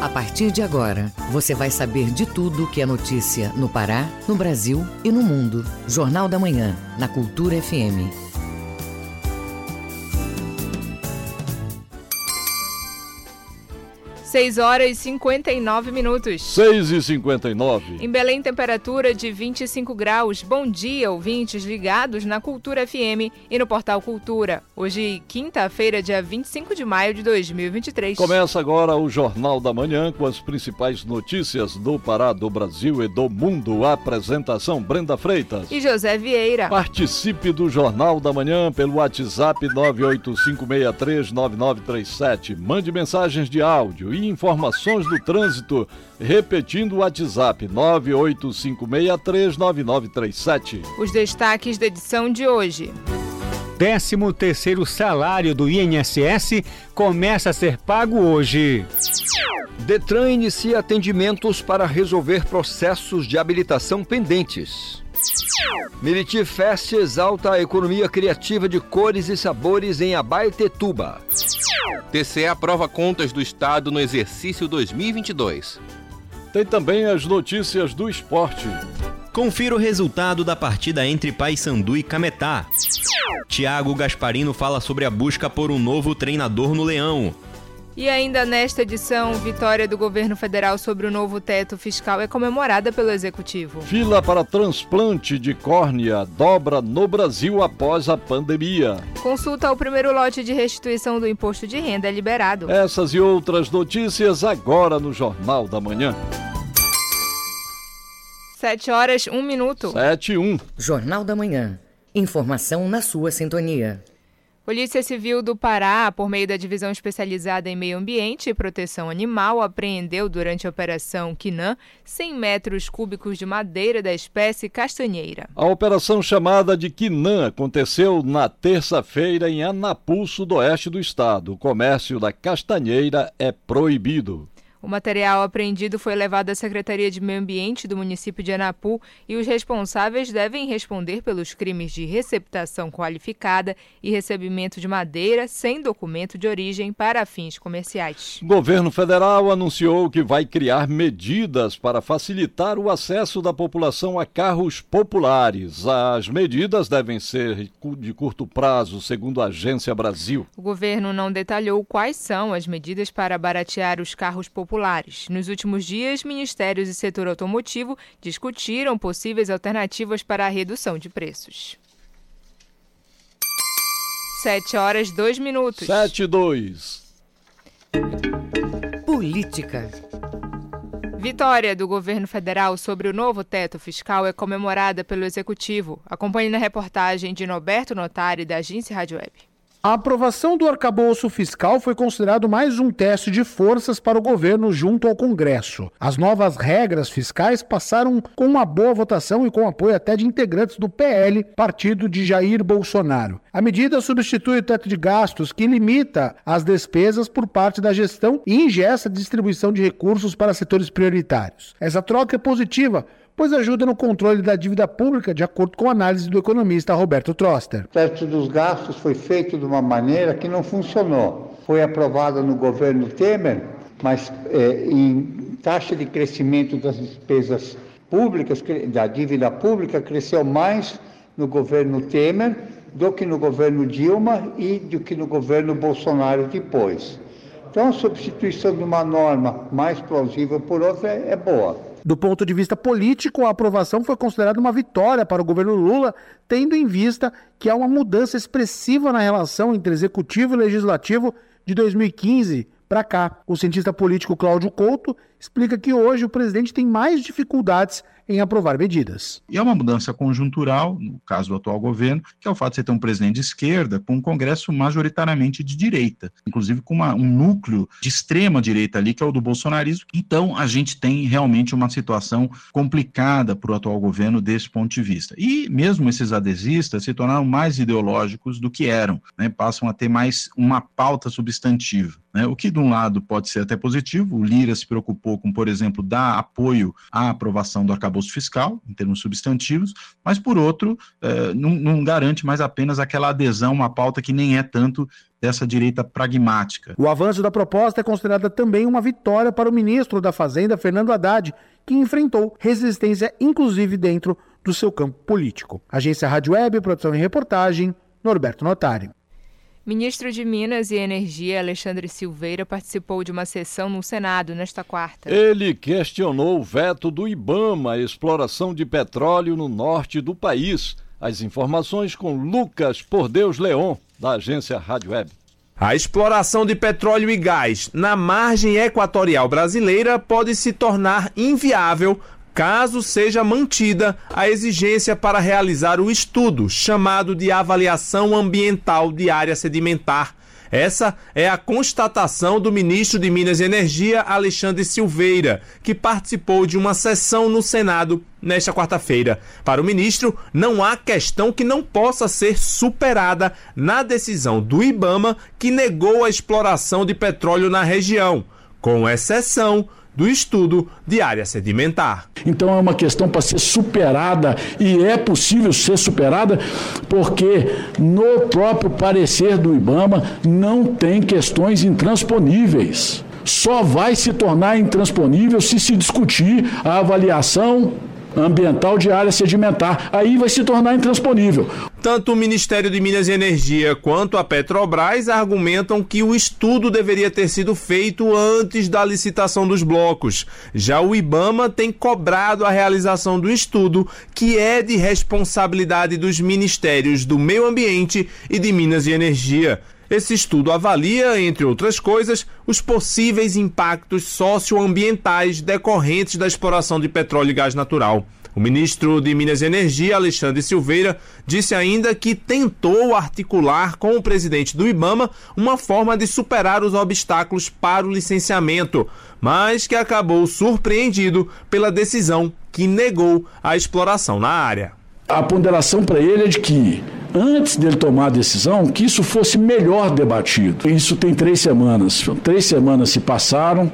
A partir de agora, você vai saber de tudo que é notícia no Pará, no Brasil e no mundo. Jornal da Manhã, na Cultura FM. Seis horas e 59 minutos. 6h59. Em Belém, temperatura de 25 graus. Bom dia, ouvintes ligados na Cultura FM e no Portal Cultura. Hoje, quinta-feira, dia 25 de maio de 2023. Começa agora o Jornal da Manhã com as principais notícias do Pará, do Brasil e do mundo. A apresentação, Brenda Freitas e José Vieira. Participe do Jornal da Manhã pelo WhatsApp 985639937. Mande mensagens de áudio e informações do trânsito, repetindo o WhatsApp 985639937. Os destaques da edição de hoje. 13º salário do INSS começa a ser pago hoje. Detran inicia atendimentos para resolver processos de habilitação pendentes. Miriti Fest exalta a economia criativa de cores e sabores em Abaetetuba. TCE aprova contas do Estado no exercício 2022. Tem também as notícias do esporte. Confira o resultado da partida entre Paysandu e Cametá. Thiago Gasparino fala sobre a busca por um novo treinador no Leão. E ainda nesta edição, vitória do governo federal sobre o novo teto fiscal é comemorada pelo Executivo. Fila para transplante de córnea dobra no Brasil após a pandemia. Consulta ao primeiro lote de restituição do imposto de renda é liberado. Essas e outras notícias agora no Jornal da Manhã. 7h01. 7h01. Jornal da Manhã. Informação na sua sintonia. Polícia Civil do Pará, por meio da Divisão Especializada em Meio Ambiente e Proteção Animal, apreendeu durante a Operação Quinã 100 metros cúbicos de madeira da espécie castanheira. A operação chamada de Quinã aconteceu na terça-feira em Anapu, sudoeste do estado. O comércio da castanheira é proibido. O material apreendido foi levado à Secretaria de Meio Ambiente do município de Anapu e os responsáveis devem responder pelos crimes de receptação qualificada e recebimento de madeira sem documento de origem para fins comerciais. O governo federal anunciou que vai criar medidas para facilitar o acesso da população a carros populares. As medidas devem ser de curto prazo, segundo a Agência Brasil. O governo não detalhou quais são as medidas para baratear os carros populares. Nos últimos dias, ministérios e setor automotivo discutiram possíveis alternativas para a redução de preços. 7h02. 7h02. Política. Vitória do governo federal sobre o novo teto fiscal é comemorada pelo Executivo. Acompanhe na reportagem de Norberto Notário, da agência Rádio Web. A aprovação do arcabouço fiscal foi considerado mais um teste de forças para o governo junto ao Congresso. As novas regras fiscais passaram com uma boa votação e com apoio até de integrantes do PL, partido de Jair Bolsonaro. A medida substitui o teto de gastos, que limita as despesas por parte da gestão e engessa a distribuição de recursos para setores prioritários. Essa troca é positiva, pois ajuda no controle da dívida pública, de acordo com a análise do economista Roberto Troster. O teto dos gastos foi feito de uma maneira que não funcionou. Foi aprovada no governo Temer, mas em taxa de crescimento das despesas públicas, da dívida pública, cresceu mais no governo Temer do que no governo Dilma e do que no governo Bolsonaro depois. Então, a substituição de uma norma mais plausível por outra é boa. Do ponto de vista político, a aprovação foi considerada uma vitória para o governo Lula, tendo em vista que há uma mudança expressiva na relação entre executivo e legislativo de 2015 para cá. O cientista político Cláudio Couto explica que hoje o presidente tem mais dificuldades em aprovar medidas. E é uma mudança conjuntural, no caso do atual governo, que é o fato de você ter um presidente de esquerda com um Congresso majoritariamente de direita, inclusive com um núcleo de extrema direita ali, que é o do bolsonarismo. Então, a gente tem realmente uma situação complicada para o atual governo desse ponto de vista. E mesmo esses adesistas se tornaram mais ideológicos do que eram, né? Passam a ter mais uma pauta substantiva, né? O que, de um lado, pode ser até positivo. O Lira se preocupou com, por exemplo, dar apoio à aprovação do arcabouço arcabouço fiscal, em termos substantivos, mas, por outro, não garante mais apenas aquela adesão a uma pauta que nem é tanto dessa direita pragmática. O avanço da proposta é considerada também uma vitória para o ministro da Fazenda, Fernando Haddad, que enfrentou resistência, inclusive, dentro do seu campo político. Agência Rádio Web, produção e reportagem, Norberto Notário. Ministro de Minas e Energia, Alexandre Silveira, participou de uma sessão no Senado nesta quarta. Ele questionou o veto do Ibama à exploração de petróleo no norte do país. As informações com Lucas Pordeus Leão, da agência Rádio Web. A exploração de petróleo e gás na margem equatorial brasileira pode se tornar inviável caso seja mantida a exigência para realizar o estudo chamado de avaliação ambiental de área sedimentar. Essa é a constatação do ministro de Minas e Energia, Alexandre Silveira, que participou de uma sessão no Senado nesta quarta-feira. Para o ministro, não há questão que não possa ser superada na decisão do Ibama, que negou a exploração de petróleo na região, com exceção do estudo de área sedimentar. Então é uma questão para ser superada, e é possível ser superada, porque no próprio parecer do Ibama não tem questões intransponíveis. Só vai se tornar intransponível se se discutir a avaliação ambiental de área sedimentar. Aí vai se tornar intransponível. Tanto o Ministério de Minas e Energia quanto a Petrobras argumentam que o estudo deveria ter sido feito antes da licitação dos blocos. Já o Ibama tem cobrado a realização do estudo, que é de responsabilidade dos Ministérios do Meio Ambiente e de Minas e Energia. Esse estudo avalia, entre outras coisas, os possíveis impactos socioambientais decorrentes da exploração de petróleo e gás natural. O ministro de Minas e Energia, Alexandre Silveira, disse ainda que tentou articular com o presidente do Ibama uma forma de superar os obstáculos para o licenciamento, mas que acabou surpreendido pela decisão que negou a exploração na área. A ponderação para ele é de que, antes dele tomar a decisão, que isso fosse melhor debatido. Isso tem 3 semanas. 3 semanas se passaram,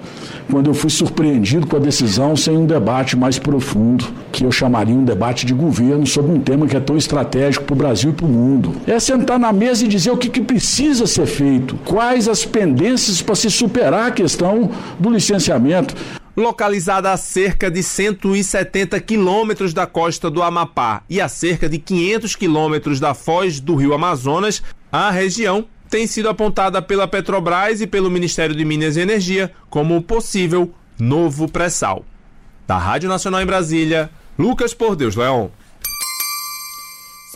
quando eu fui surpreendido com a decisão sem um debate mais profundo, que eu chamaria um debate de governo sobre um tema que é tão estratégico para o Brasil e para o mundo. É sentar na mesa e dizer o que precisa ser feito, quais as pendências para se superar a questão do licenciamento. Localizada a cerca de 170 quilômetros da costa do Amapá e a cerca de 500 quilômetros da foz do rio Amazonas, a região tem sido apontada pela Petrobras e pelo Ministério de Minas e Energia como um possível novo pré-sal. Da Rádio Nacional em Brasília, Lucas Pordeus Leão.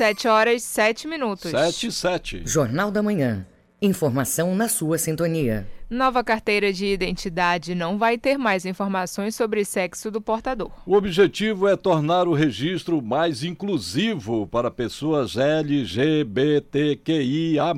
7h07. 7h07. Jornal da Manhã. Informação na sua sintonia. Nova carteira de identidade não vai ter mais informações sobre sexo do portador. O objetivo é tornar o registro mais inclusivo para pessoas LGBTQIA+.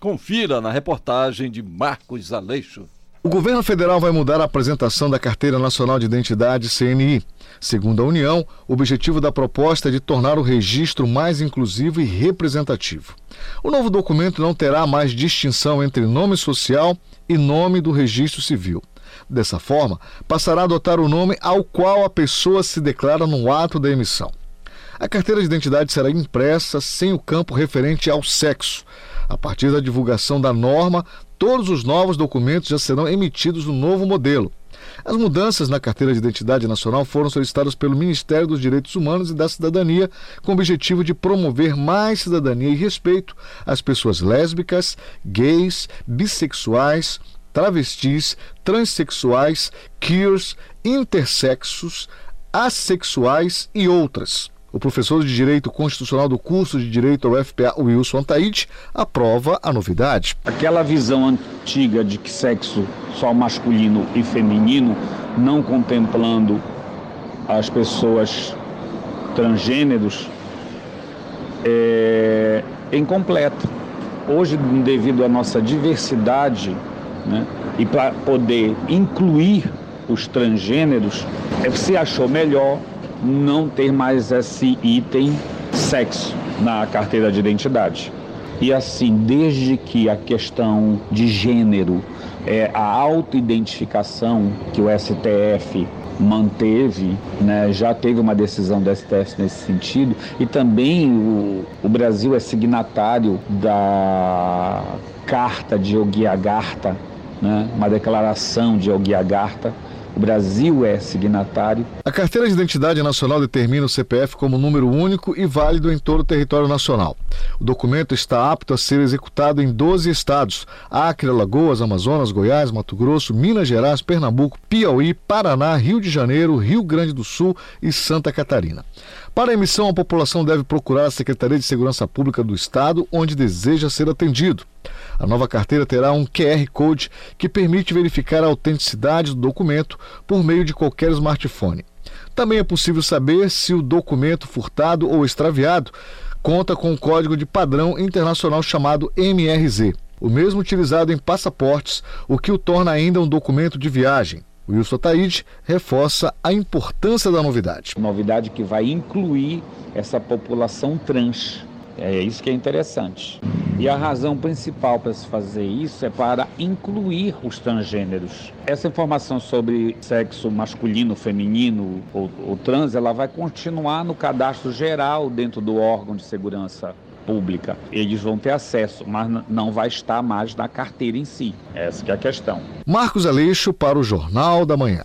Confira na reportagem de Marcos Aleixo. O governo federal vai mudar a apresentação da Carteira Nacional de Identidade, CNI. Segundo a União, o objetivo da proposta é de tornar o registro mais inclusivo e representativo. O novo documento não terá mais distinção entre nome social e nome do registro civil. Dessa forma, passará a adotar o nome ao qual a pessoa se declara no ato da emissão. A carteira de identidade será impressa sem o campo referente ao sexo. A partir da divulgação da norma, todos os novos documentos já serão emitidos no novo modelo. As mudanças na Carteira de Identidade Nacional foram solicitadas pelo Ministério dos Direitos Humanos e da Cidadania, com o objetivo de promover mais cidadania e respeito às pessoas lésbicas, gays, bissexuais, travestis, transexuais, queers, intersexos, assexuais e outras. O professor de Direito Constitucional do curso de Direito da UFPA, Wilson Autaide, aprova a novidade. Aquela visão antiga de que sexo só masculino e feminino, não contemplando as pessoas transgêneros, é incompleta. Hoje, devido à nossa diversidade, né, e para poder incluir os transgêneros, se achou melhor não ter mais esse item sexo na carteira de identidade. E assim, desde que a questão de gênero, a autoidentificação que o STF manteve, né, já teve uma decisão do STF nesse sentido, e também o Brasil é signatário da Carta de Yogyakarta, né, uma declaração de Yogyakarta. O Brasil é signatário. A carteira de identidade nacional determina o CPF como número único e válido em todo o território nacional. O documento está apto a ser executado em 12 estados: Acre, Alagoas, Amazonas, Goiás, Mato Grosso, Minas Gerais, Pernambuco, Piauí, Paraná, Rio de Janeiro, Rio Grande do Sul e Santa Catarina. Para a emissão, a população deve procurar a Secretaria de Segurança Pública do estado onde deseja ser atendido. A nova carteira terá um QR Code que permite verificar a autenticidade do documento por meio de qualquer smartphone. Também é possível saber se o documento furtado ou extraviado conta com um código de padrão internacional chamado MRZ, o mesmo utilizado em passaportes, o que o torna ainda um documento de viagem. Wilson Autaide reforça a importância da novidade. Novidade que vai incluir essa população trans. É isso que é interessante. E a razão principal para se fazer isso é para incluir os transgêneros. Essa informação sobre sexo masculino, feminino ou trans, ela vai continuar no cadastro geral dentro do órgão de segurança pública. Eles vão ter acesso, mas não vai estar mais na carteira em si. Essa que é a questão. Marcos Aleixo para o Jornal da Manhã.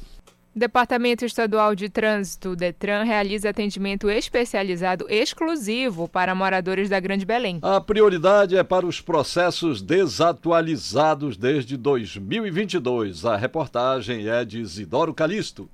O Departamento Estadual de Trânsito, Detran, realiza atendimento especializado exclusivo para moradores da Grande Belém. A prioridade é para os processos desatualizados desde 2022. A reportagem é de Isidoro Calixto.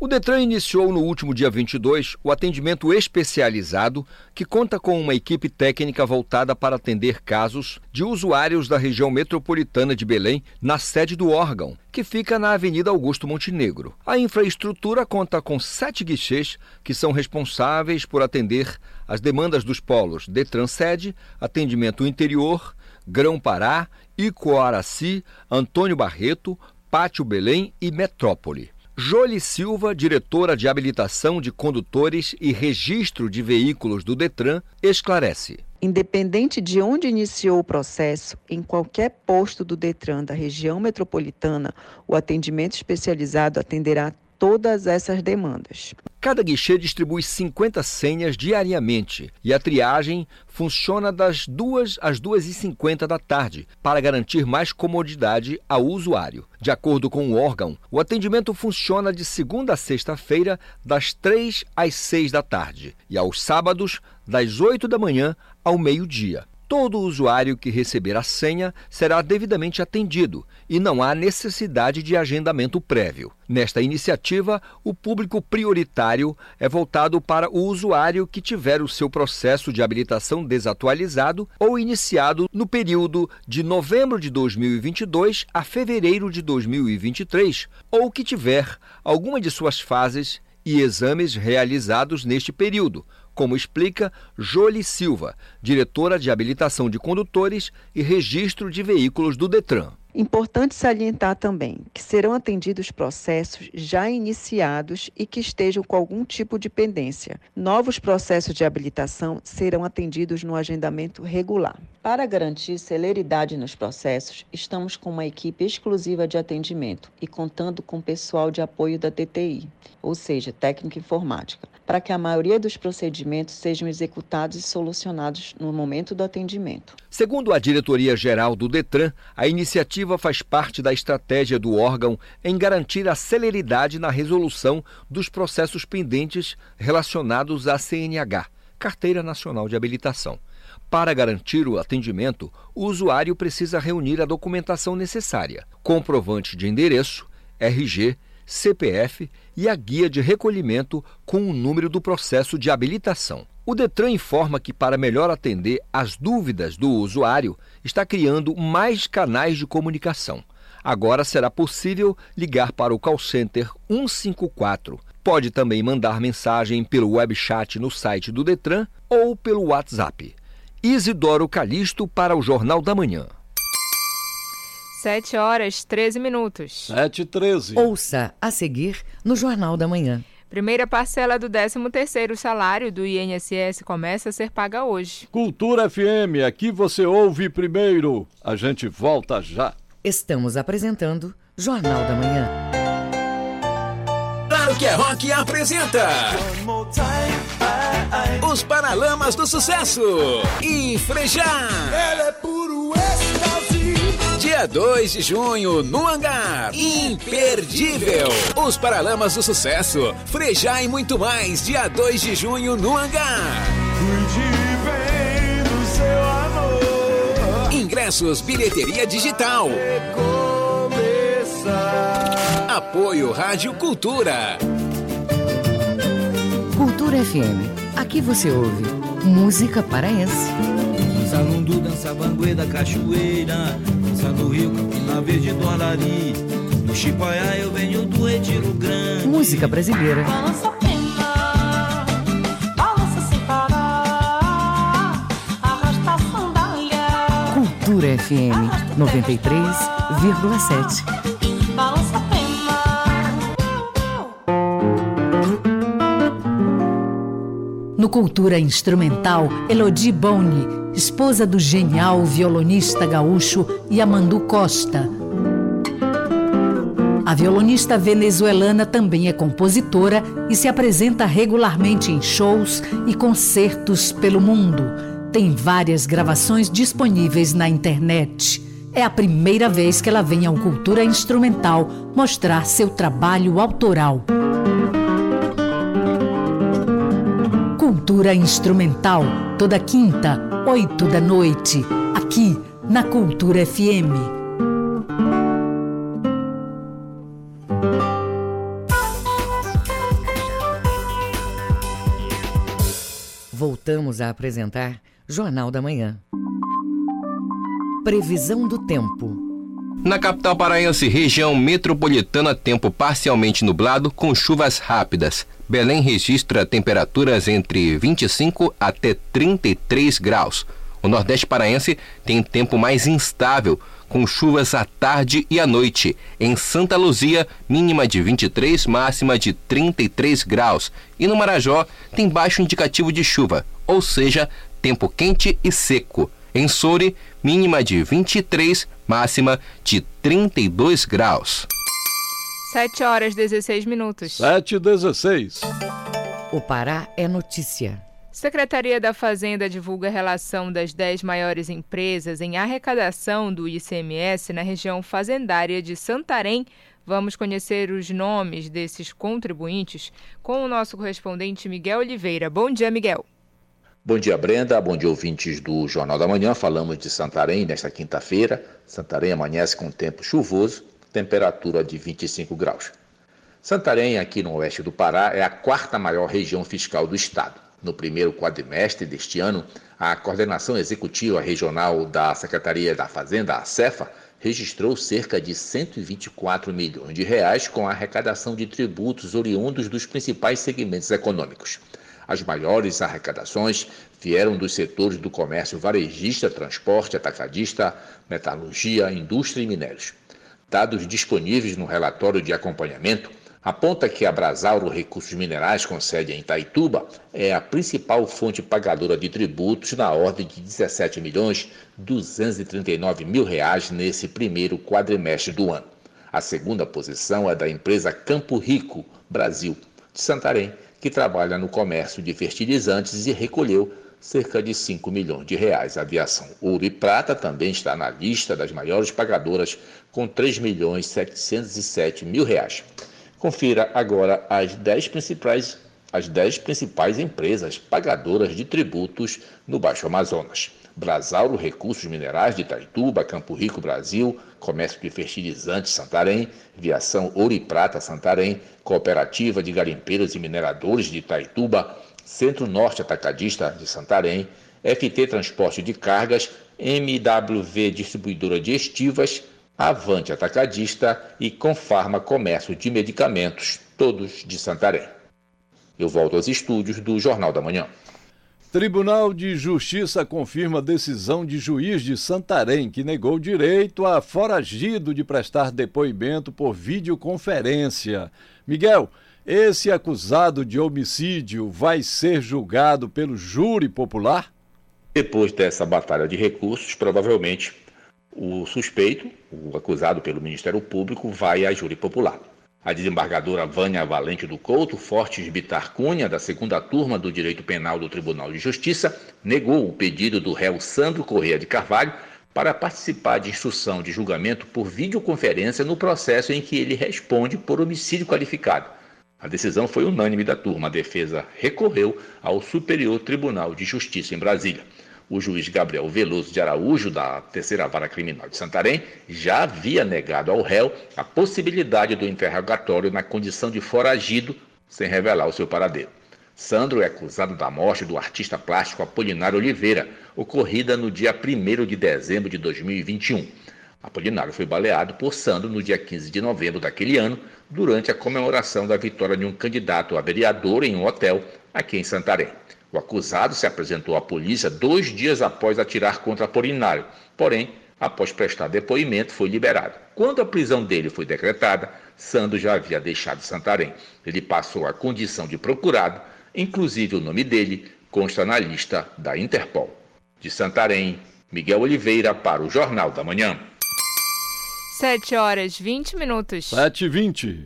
O Detran iniciou no último dia 22 o atendimento especializado, que conta com uma equipe técnica voltada para atender casos de usuários da região metropolitana de Belém na sede do órgão, que fica na Avenida Augusto Montenegro. A infraestrutura conta com 7 guichês que são responsáveis por atender as demandas dos polos Detran Sede, Atendimento Interior, Grão-Pará, Icoaraci, Antônio Barreto, Pátio Belém e Metrópole. Jolie Silva, diretora de habilitação de condutores e registro de veículos do Detran, esclarece. Independente de onde iniciou o processo, em qualquer posto do Detran da região metropolitana, o atendimento especializado atenderá todas essas demandas. Cada guichê distribui 50 senhas diariamente e a triagem funciona das 2 às 2h50 da tarde para garantir mais comodidade ao usuário. De acordo com o órgão, o atendimento funciona de segunda a sexta-feira, das 3 às 6 da tarde e aos sábados, das 8 da manhã ao meio-dia. Todo usuário que receber a senha será devidamente atendido e não há necessidade de agendamento prévio. Nesta iniciativa, o público prioritário é voltado para o usuário que tiver o seu processo de habilitação desatualizado ou iniciado no período de novembro de 2022 a fevereiro de 2023 ou que tiver alguma de suas fases e exames realizados neste período, como explica Jolie Silva, diretora de habilitação de condutores e registro de veículos do Detran. Importante salientar também que serão atendidos processos já iniciados e que estejam com algum tipo de pendência. Novos processos de habilitação serão atendidos no agendamento regular. Para garantir celeridade nos processos, estamos com uma equipe exclusiva de atendimento e contando com pessoal de apoio da TTI, ou seja, técnica informática, para que a maioria dos procedimentos sejam executados e solucionados no momento do atendimento. Segundo a diretoria-geral do Detran, a iniciativa faz parte da estratégia do órgão em garantir a celeridade na resolução dos processos pendentes relacionados à CNH, Carteira Nacional de Habilitação. Para garantir o atendimento, o usuário precisa reunir a documentação necessária, comprovante de endereço, RG, CPF e a guia de recolhimento com o número do processo de habilitação. O Detran informa que, para melhor atender às dúvidas do usuário, está criando mais canais de comunicação. Agora será possível ligar para o call center 154. Pode também mandar mensagem pelo webchat no site do Detran ou pelo WhatsApp. Isidoro Calixto para o Jornal da Manhã. 7h13. 7h13. Ouça a seguir no Jornal da Manhã. Primeira parcela do 13º salário do INSS começa a ser paga hoje. Cultura FM, aqui você ouve primeiro. A gente volta já. Estamos apresentando Jornal da Manhã. que é rock apresenta Os Paralamas do Sucesso e Frejá. Ela é puro êxtase. Dia 2 de junho, no Hangar. Imperdível. Os Paralamas do Sucesso, Frejá e muito mais. Dia 2 de junho, no Hangar. Cuide bem do seu amor. Ingressos, bilheteria digital. Apoio Rádio Cultura. Cultura FM. Aqui você ouve música paraense. Dança lundu, dança bangueira, cachoeira, dança do rio, na verde do Alari. Do Chipaiá eu venho do Retiro Grande. Música brasileira. Balança pena, balança sem parar, arrasta a sandália. Cultura FM 93,7. No Cultura Instrumental, Elodie Boni, esposa do genial violonista gaúcho Yamandu Costa. A violonista venezuelana também é compositora e se apresenta regularmente em shows e concertos pelo mundo. Tem várias gravações disponíveis na internet. É a primeira vez que ela vem ao Cultura Instrumental mostrar seu trabalho autoral. Cultura Instrumental, toda quinta, 20h, aqui na Cultura FM. Voltamos a apresentar Jornal da Manhã. Previsão do tempo. Na capital paraense, região metropolitana, tempo parcialmente nublado com chuvas rápidas. Belém registra temperaturas entre 25 até 33 graus. O Nordeste paraense tem tempo mais instável, com chuvas à tarde e à noite. Em Santa Luzia, mínima de 23, máxima de 33 graus. E no Marajó, tem baixo indicativo de chuva, ou seja, tempo quente e seco. Em Soure, mínima de 23, máxima de 32 graus. 7h16. 7h16. O Pará é notícia. Secretaria da Fazenda divulga a relação das 10 maiores empresas em arrecadação do ICMS na região fazendária de Santarém. Vamos conhecer os nomes desses contribuintes com o nosso correspondente Miguel Oliveira. Bom dia, Miguel. Bom dia, Brenda. Bom dia, ouvintes do Jornal da Manhã. Falamos de Santarém nesta quinta-feira. Santarém amanhece com tempo chuvoso, temperatura de 25 graus. Santarém, aqui no oeste do Pará, é a quarta maior região fiscal do estado. No primeiro quadrimestre deste ano, a Coordenação Executiva Regional da Secretaria da Fazenda, a SEFA, registrou cerca de 124 milhões de reais com a arrecadação de tributos oriundos dos principais segmentos econômicos. As maiores arrecadações vieram dos setores do comércio varejista, transporte, atacadista, metalurgia, indústria e minérios. Dados disponíveis no relatório de acompanhamento apontam que a Brasauro Recursos Minerais, com sede em Itaituba, é a principal fonte pagadora de tributos, na ordem de R$ 17.239.000 nesse primeiro quadrimestre do ano. A segunda posição é da empresa Campo Rico Brasil, de Santarém, que trabalha no comércio de fertilizantes e recolheu cerca de 5 milhões de reais. A Viação Ouro e Prata também está na lista das maiores pagadoras, com 3 milhões e 707 mil reais. Confira agora as 10 principais empresas pagadoras de tributos no Baixo Amazonas. Brasauro Recursos Minerais de Itaituba, Campo Rico Brasil, Comércio de Fertilizantes Santarém, Viação Ouro e Prata Santarém, Cooperativa de Garimpeiros e Mineradores de Itaituba, Centro-Norte Atacadista de Santarém, FT Transporte de Cargas, MWV Distribuidora de Estivas, Avante Atacadista e Confarma Comércio de Medicamentos, todos de Santarém. Eu volto aos estúdios do Jornal da Manhã. Tribunal de Justiça confirma decisão de juiz de Santarém que negou direito a foragido de prestar depoimento por videoconferência. Miguel, esse acusado de homicídio vai ser julgado pelo júri popular? Depois dessa batalha de recursos, provavelmente o acusado pelo Ministério Público, vai a júri popular. A desembargadora Vânia Valente do Couto Fortes Bitar Cunha, da segunda turma do Direito Penal do Tribunal de Justiça, negou o pedido do réu Sandro Correia de Carvalho para participar de instrução de julgamento por videoconferência no processo em que ele responde por homicídio qualificado. A decisão foi unânime da turma. A defesa recorreu ao Superior Tribunal de Justiça em Brasília. O juiz Gabriel Veloso de Araújo, da Terceira Vara Criminal de Santarém, já havia negado ao réu a possibilidade do interrogatório na condição de foragido, sem revelar o seu paradeiro. Sandro é acusado da morte do artista plástico Apolinário Oliveira, ocorrida no dia 1º de dezembro de 2021. Apolinário foi baleado por Sandro no dia 15 de novembro daquele ano, durante a comemoração da vitória de um candidato a vereador em um hotel aqui em Santarém. O acusado se apresentou à polícia 2 dias após atirar contra Apolinário, porém, após prestar depoimento, foi liberado. Quando a prisão dele foi decretada, Sandro já havia deixado Santarém. Ele passou à condição de procurado. Inclusive, o nome dele consta na lista da Interpol. De Santarém, Miguel Oliveira para o Jornal da Manhã. 7h20. 7h20.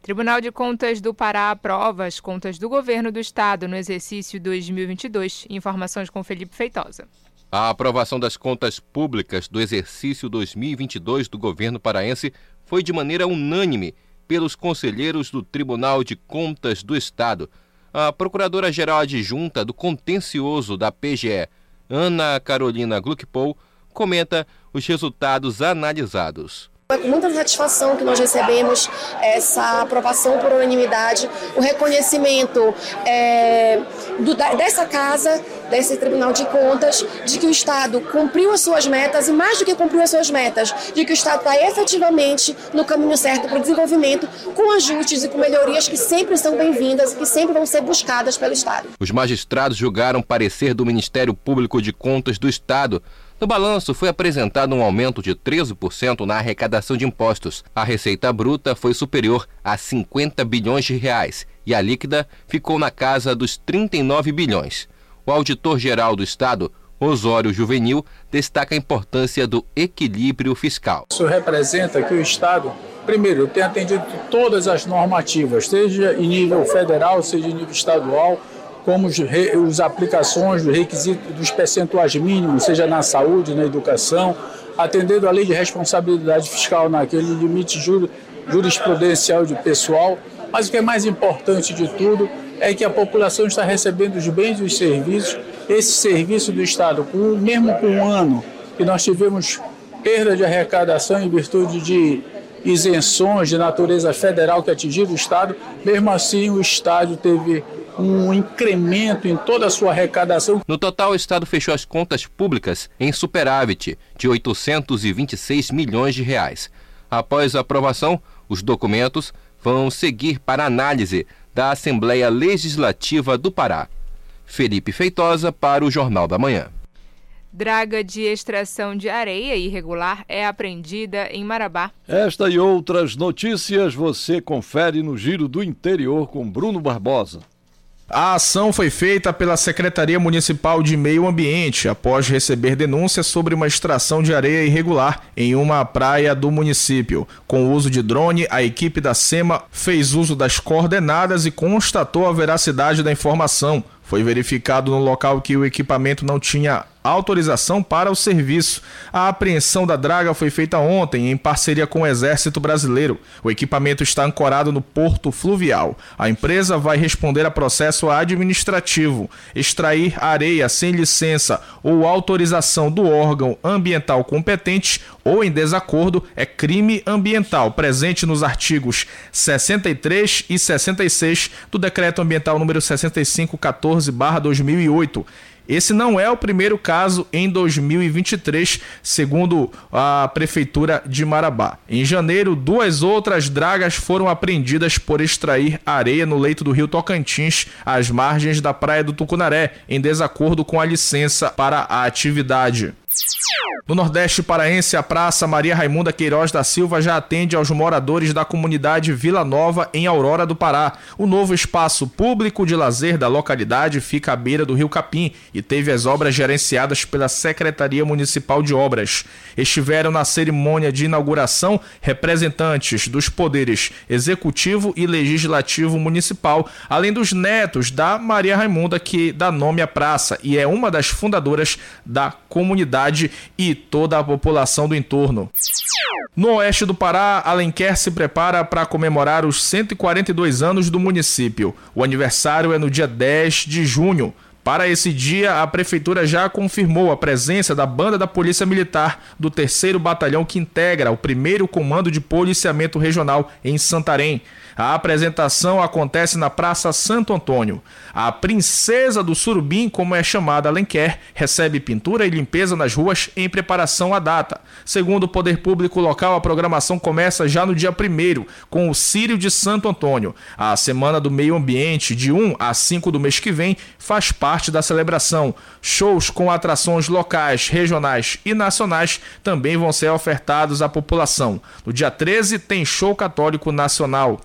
Tribunal de Contas do Pará aprova as contas do governo do Estado no exercício 2022. Informações com Felipe Feitosa. A aprovação das contas públicas do exercício 2022 do governo paraense foi de maneira unânime pelos conselheiros do Tribunal de Contas do Estado. A Procuradora-Geral Adjunta do Contencioso da PGE, Ana Carolina Gluckpol, comenta os resultados analisados. É com muita satisfação que nós recebemos essa aprovação por unanimidade, o reconhecimento dessa casa, desse Tribunal de Contas, de que o Estado cumpriu as suas metas e mais do que cumpriu as suas metas, de que o Estado está efetivamente no caminho certo para o desenvolvimento, com ajustes e com melhorias que sempre são bem-vindas e que sempre vão ser buscadas pelo Estado. Os magistrados julgaram parecer do Ministério Público de Contas do Estado. No balanço, foi apresentado um aumento de 13% na arrecadação de impostos. A receita bruta foi superior a 50 bilhões de reais e a líquida ficou na casa dos 39 bilhões. O auditor-geral do Estado, Osório Juvenil, destaca a importância do equilíbrio fiscal. Isso representa que o Estado, primeiro, tem atendido todas as normativas, seja em nível federal, seja em nível estadual, como as aplicações do requisito dos percentuais mínimos, seja na saúde, na educação, atendendo a lei de responsabilidade fiscal naquele limite jurisprudencial de pessoal. Mas o que é mais importante de tudo é que a população está recebendo os bens e os serviços. Esse serviço do Estado, mesmo com um ano que nós tivemos perda de arrecadação em virtude de isenções de natureza federal que atingiram o Estado, mesmo assim o Estado teve um incremento em toda a sua arrecadação. No total, o Estado fechou as contas públicas em superávit de 826 milhões de reais. Após a aprovação, os documentos vão seguir para análise da Assembleia Legislativa do Pará. Felipe Feitosa para o Jornal da Manhã. Draga de extração de areia irregular é apreendida em Marabá. Esta e outras notícias você confere no Giro do Interior com Bruno Barbosa. A ação foi feita pela Secretaria Municipal de Meio Ambiente após receber denúncia sobre uma extração de areia irregular em uma praia do município. Com o uso de drone, a equipe da SEMA fez uso das coordenadas e constatou a veracidade da informação. Foi verificado no local que o equipamento não tinha autorização para o serviço. A apreensão da draga foi feita ontem em parceria com o Exército Brasileiro. O equipamento está ancorado no Porto Fluvial. A empresa vai responder a processo administrativo. Extrair areia sem licença ou autorização do órgão ambiental competente ou em desacordo é crime ambiental, presente nos artigos 63 e 66 do Decreto Ambiental número 6514/2008. Esse não é o primeiro caso em 2023, segundo a Prefeitura de Marabá. Em janeiro, 2 outras dragas foram apreendidas por extrair areia no leito do rio Tocantins, às margens da Praia do Tucunaré, em desacordo com a licença para a atividade. No Nordeste paraense, a Praça Maria Raimunda Queiroz da Silva já atende aos moradores da comunidade Vila Nova, em Aurora do Pará. O novo espaço público de lazer da localidade fica à beira do Rio Capim e teve as obras gerenciadas pela Secretaria Municipal de Obras. Estiveram na cerimônia de inauguração representantes dos poderes executivo e legislativo municipal, além dos netos da Maria Raimunda, que dá nome à praça e é uma das fundadoras da comunidade e toda a população do entorno. No oeste do Pará, Alenquer se prepara para comemorar os 142 anos do município. O aniversário é no dia 10 de junho. Para esse dia, a Prefeitura já confirmou a presença da Banda da Polícia Militar do 3º Batalhão, que integra o 1º Comando de Policiamento Regional em Santarém. A apresentação acontece na Praça Santo Antônio. A Princesa do Surubim, como é chamada Alenquer, recebe pintura e limpeza nas ruas em preparação à data. Segundo o Poder Público local, a programação começa já no dia 1º, com o Círio de Santo Antônio. A Semana do Meio Ambiente, de 1 a 5 do mês que vem, faz parte da celebração. Shows com atrações locais, regionais e nacionais também vão ser ofertados à população. No dia 13 tem show católico nacional.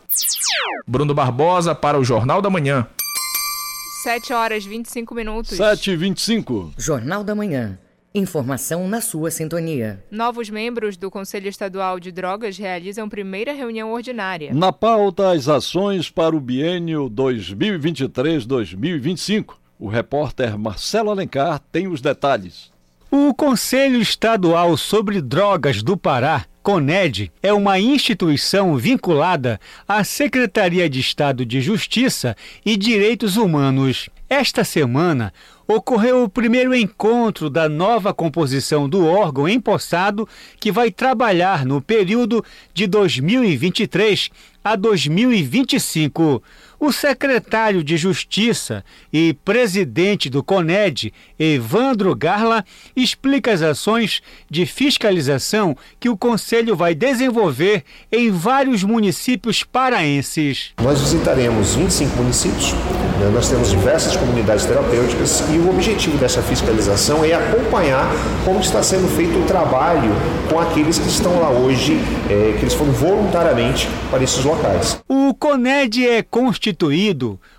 Bruno Barbosa para o Jornal da Manhã. 7h25. 7h25. Jornal da Manhã. Informação na sua sintonia. Novos membros do Conselho Estadual de Drogas realizam primeira reunião ordinária. Na pauta, as ações para o biênio 2023-2025. O repórter Marcelo Alencar tem os detalhes. O Conselho Estadual sobre Drogas do Pará, CONED, é uma instituição vinculada à Secretaria de Estado de Justiça e Direitos Humanos. Esta semana, ocorreu o primeiro encontro da nova composição do órgão empossado, que vai trabalhar no período de 2023 a 2025. O secretário de Justiça e presidente do CONED, Evandro Garla, explica as ações de fiscalização que o Conselho vai desenvolver em vários municípios paraenses. Nós visitaremos 25 municípios, né? Nós temos diversas comunidades terapêuticas e o objetivo dessa fiscalização é acompanhar como está sendo feito o trabalho com aqueles que estão lá hoje, que eles foram voluntariamente para esses locais. O CONED é constituído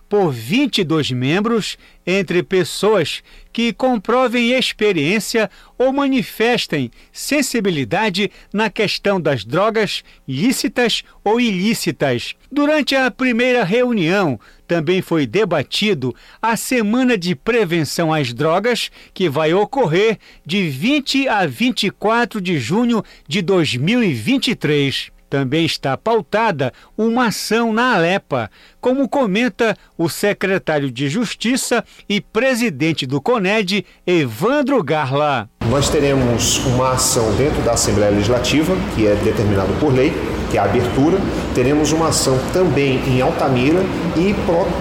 por 22 membros, entre pessoas que comprovem experiência ou manifestem sensibilidade na questão das drogas lícitas ou ilícitas. Durante a primeira reunião, também foi debatido a Semana de Prevenção às Drogas, que vai ocorrer de 20 a 24 de junho de 2023. Também está pautada uma ação na Alepa, como comenta o secretário de Justiça e presidente do CONED, Evandro Garla. Nós teremos uma ação dentro da Assembleia Legislativa, que é determinado por lei, que é a abertura. Teremos uma ação também em Altamira e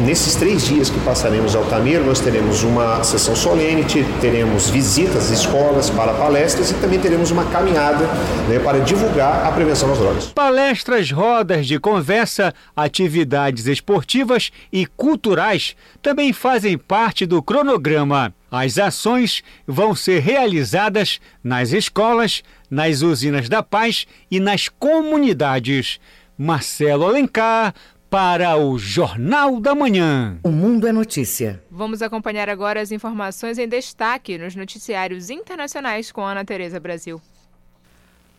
nesses 3 dias que passaremos em Altamira, nós teremos uma sessão solene, teremos visitas às escolas para palestras e também teremos uma caminhada, né, para divulgar a prevenção das drogas. Palestras, rodas de conversa, atividades esportivas e culturais também fazem parte do cronograma. As ações vão ser realizadas nas escolas, nas usinas da paz e nas comunidades. Marcelo Alencar, para o Jornal da Manhã. O Mundo é Notícia. Vamos acompanhar agora as informações em destaque nos noticiários internacionais com Ana Tereza Brasil.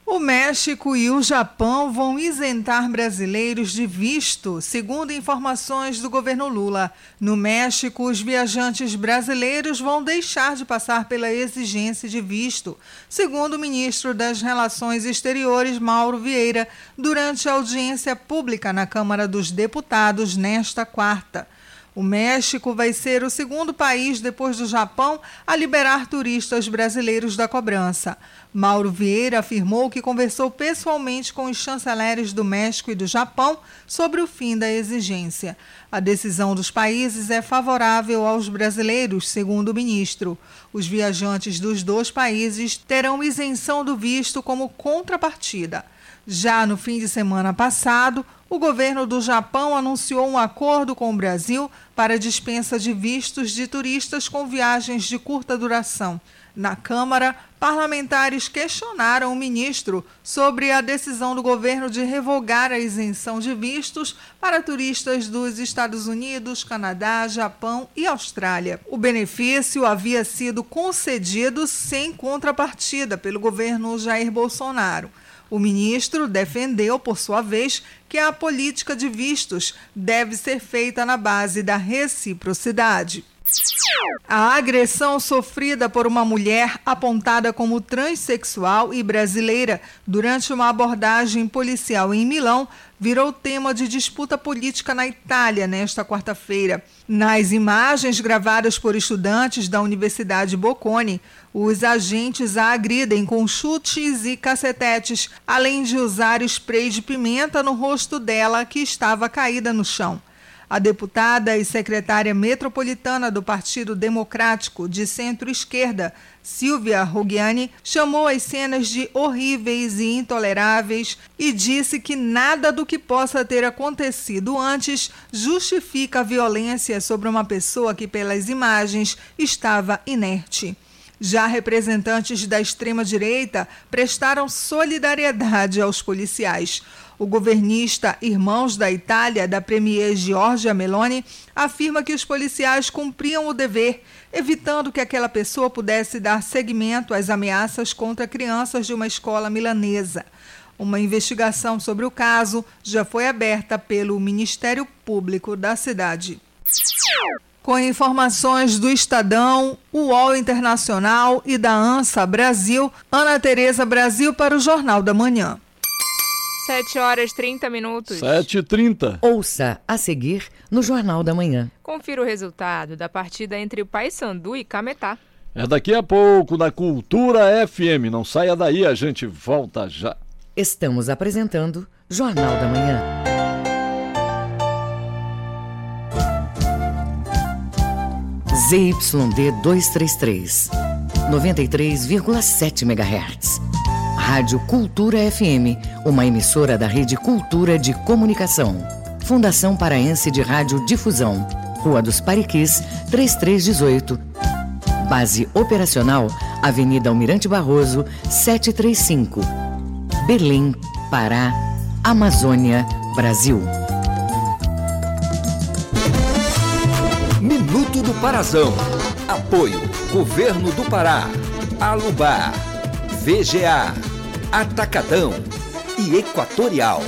O México e o Japão vão isentar brasileiros de visto, segundo informações do governo Lula. No México, os viajantes brasileiros vão deixar de passar pela exigência de visto, segundo o ministro das Relações Exteriores, Mauro Vieira, durante a audiência pública na Câmara dos Deputados nesta quarta. O México vai ser o segundo país, depois do Japão, a liberar turistas brasileiros da cobrança. Mauro Vieira afirmou que conversou pessoalmente com os chanceleres do México e do Japão sobre o fim da exigência. A decisão dos países é favorável aos brasileiros, segundo o ministro. Os viajantes dos dois países terão isenção do visto como contrapartida. Já no fim de semana passado, o governo do Japão anunciou um acordo com o Brasil para dispensa de vistos de turistas com viagens de curta duração. Na Câmara, parlamentares questionaram o ministro sobre a decisão do governo de revogar a isenção de vistos para turistas dos Estados Unidos, Canadá, Japão e Austrália. O benefício havia sido concedido sem contrapartida pelo governo Jair Bolsonaro. O ministro defendeu, por sua vez, que a política de vistos deve ser feita na base da reciprocidade. A agressão sofrida por uma mulher apontada como transexual e brasileira durante uma abordagem policial em Milão virou tema de disputa política na Itália nesta quarta-feira. Nas imagens gravadas por estudantes da Universidade Bocconi, os agentes a agridem com chutes e cacetetes, além de usar spray de pimenta no rosto dela, que estava caída no chão. A deputada e secretária metropolitana do Partido Democrático de Centro-Esquerda, Silvia Ruggiani, chamou as cenas de horríveis e intoleráveis e disse que nada do que possa ter acontecido antes justifica a violência sobre uma pessoa que, pelas imagens, estava inerte. Já representantes da extrema-direita prestaram solidariedade aos policiais. O governista Irmãos da Itália, da premier Giorgia Meloni, afirma que os policiais cumpriam o dever, evitando que aquela pessoa pudesse dar seguimento às ameaças contra crianças de uma escola milanesa. Uma investigação sobre o caso já foi aberta pelo Ministério Público da cidade. Com informações do Estadão, UOL Internacional e da ANSA Brasil, Ana Tereza Brasil para o Jornal da Manhã. 7h30. 7h30. Ouça a seguir no Jornal da Manhã. Confira o resultado da partida entre o Paysandu e Cametá. É daqui a pouco na Cultura FM. Não saia daí, a gente volta já. Estamos apresentando Jornal da Manhã. ZYD 233, 93,7 MHz. Rádio Cultura FM, uma emissora da Rede Cultura de Comunicação. Fundação Paraense de Radiodifusão, Rua dos Pariquis, 3318. Base operacional, Avenida Almirante Barroso, 735. Belém, Pará, Amazônia, Brasil. Minuto do Parazão. Apoio, Governo do Pará, Alubar, VGA, Atacadão e Equatorial.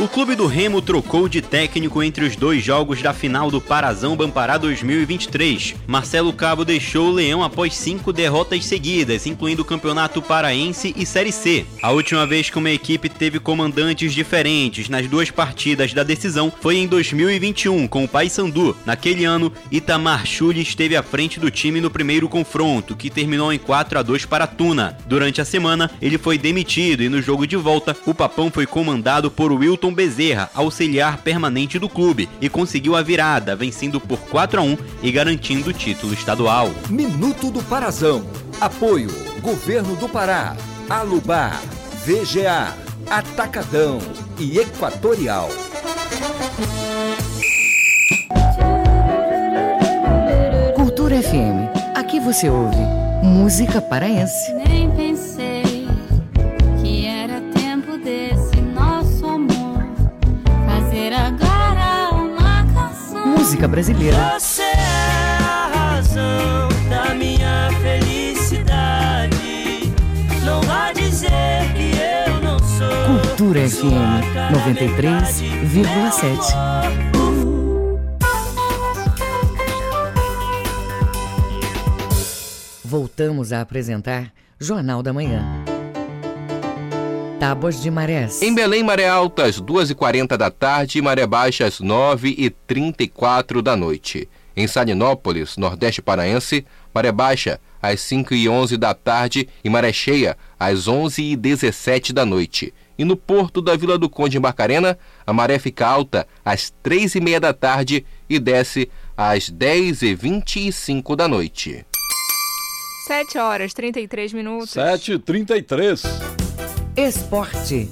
O Clube do Remo trocou de técnico entre os dois jogos da final do Parazão Bampará 2023. Marcelo Cabo deixou o Leão após 5 derrotas seguidas, incluindo o Campeonato Paraense e Série C. A última vez que uma equipe teve comandantes diferentes nas duas partidas da decisão foi em 2021, com o Paysandu. Naquele ano, Itamar Chulli esteve à frente do time no primeiro confronto, que terminou em 4-2 para a Tuna. Durante a semana, ele foi demitido e no jogo de volta, o Papão foi comandado por Wilton Bezerra, auxiliar permanente do clube, e conseguiu a virada, vencendo por 4-1 e garantindo o título estadual. Minuto do Parazão. Apoio, Governo do Pará, Alubar, VGA, Atacadão e Equatorial. Cultura FM. Aqui você ouve música paraense. Nem pensei. Música brasileira. Você é a razão da minha felicidade. Não vá dizer que eu não sou. Cultura FM 93,7. Voltamos a apresentar Jornal da Manhã. Tábuas de marés. Em Belém, maré alta às 2h40 da tarde e maré baixa às 9h34 da noite. Em Salinópolis, Nordeste Paraense, maré baixa às 5h11 da tarde e maré cheia às 11h17 da noite. E no porto da Vila do Conde, em Barcarena, a maré fica alta às 3h30 da tarde e desce às 10h25 da noite. 7h33. 7h33. Esporte.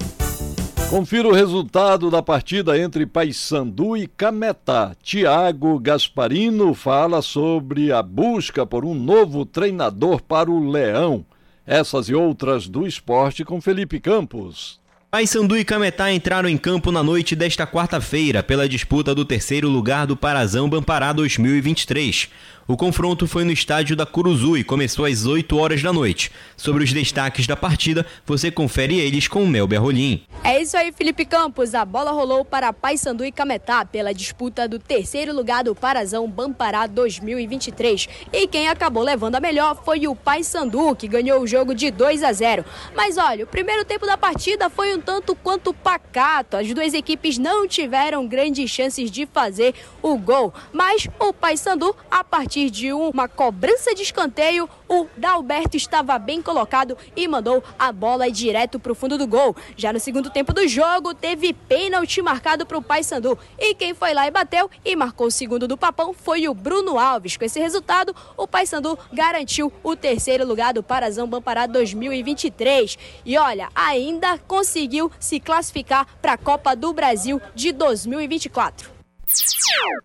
Confira o resultado da partida entre Paysandu e Cametá. Thiago Gasparino fala sobre a busca por um novo treinador para o Leão. Essas e outras do esporte com Felipe Campos. Paysandu e Cametá entraram em campo na noite desta quarta-feira pela disputa do terceiro lugar do Parazão Bampará 2023. O confronto foi no estádio da Curuzu e começou às 8 horas da noite. Sobre os destaques da partida, você confere eles com o Mel Berrolim. É isso aí, Felipe Campos. A bola rolou para Paysandu e Cametá pela disputa do terceiro lugar do Parazão Bampará 2023. E quem acabou levando a melhor foi o Paysandu, que ganhou o jogo de 2-0. Mas olha, o primeiro tempo da partida foi um tanto quanto pacato. As duas equipes não tiveram grandes chances de fazer o gol. Mas o Paysandu, a partir de uma cobrança de escanteio, o Dalberto estava bem colocado e mandou a bola direto para o fundo do gol. Já no segundo tempo do jogo, teve pênalti marcado para o Paysandu. E quem foi lá e bateu e marcou o segundo do Papão foi o Bruno Alves. Com esse resultado, o Paysandu garantiu o terceiro lugar do Parazão Bampará 2023. E olha, ainda conseguiu se classificar para a Copa do Brasil de 2024.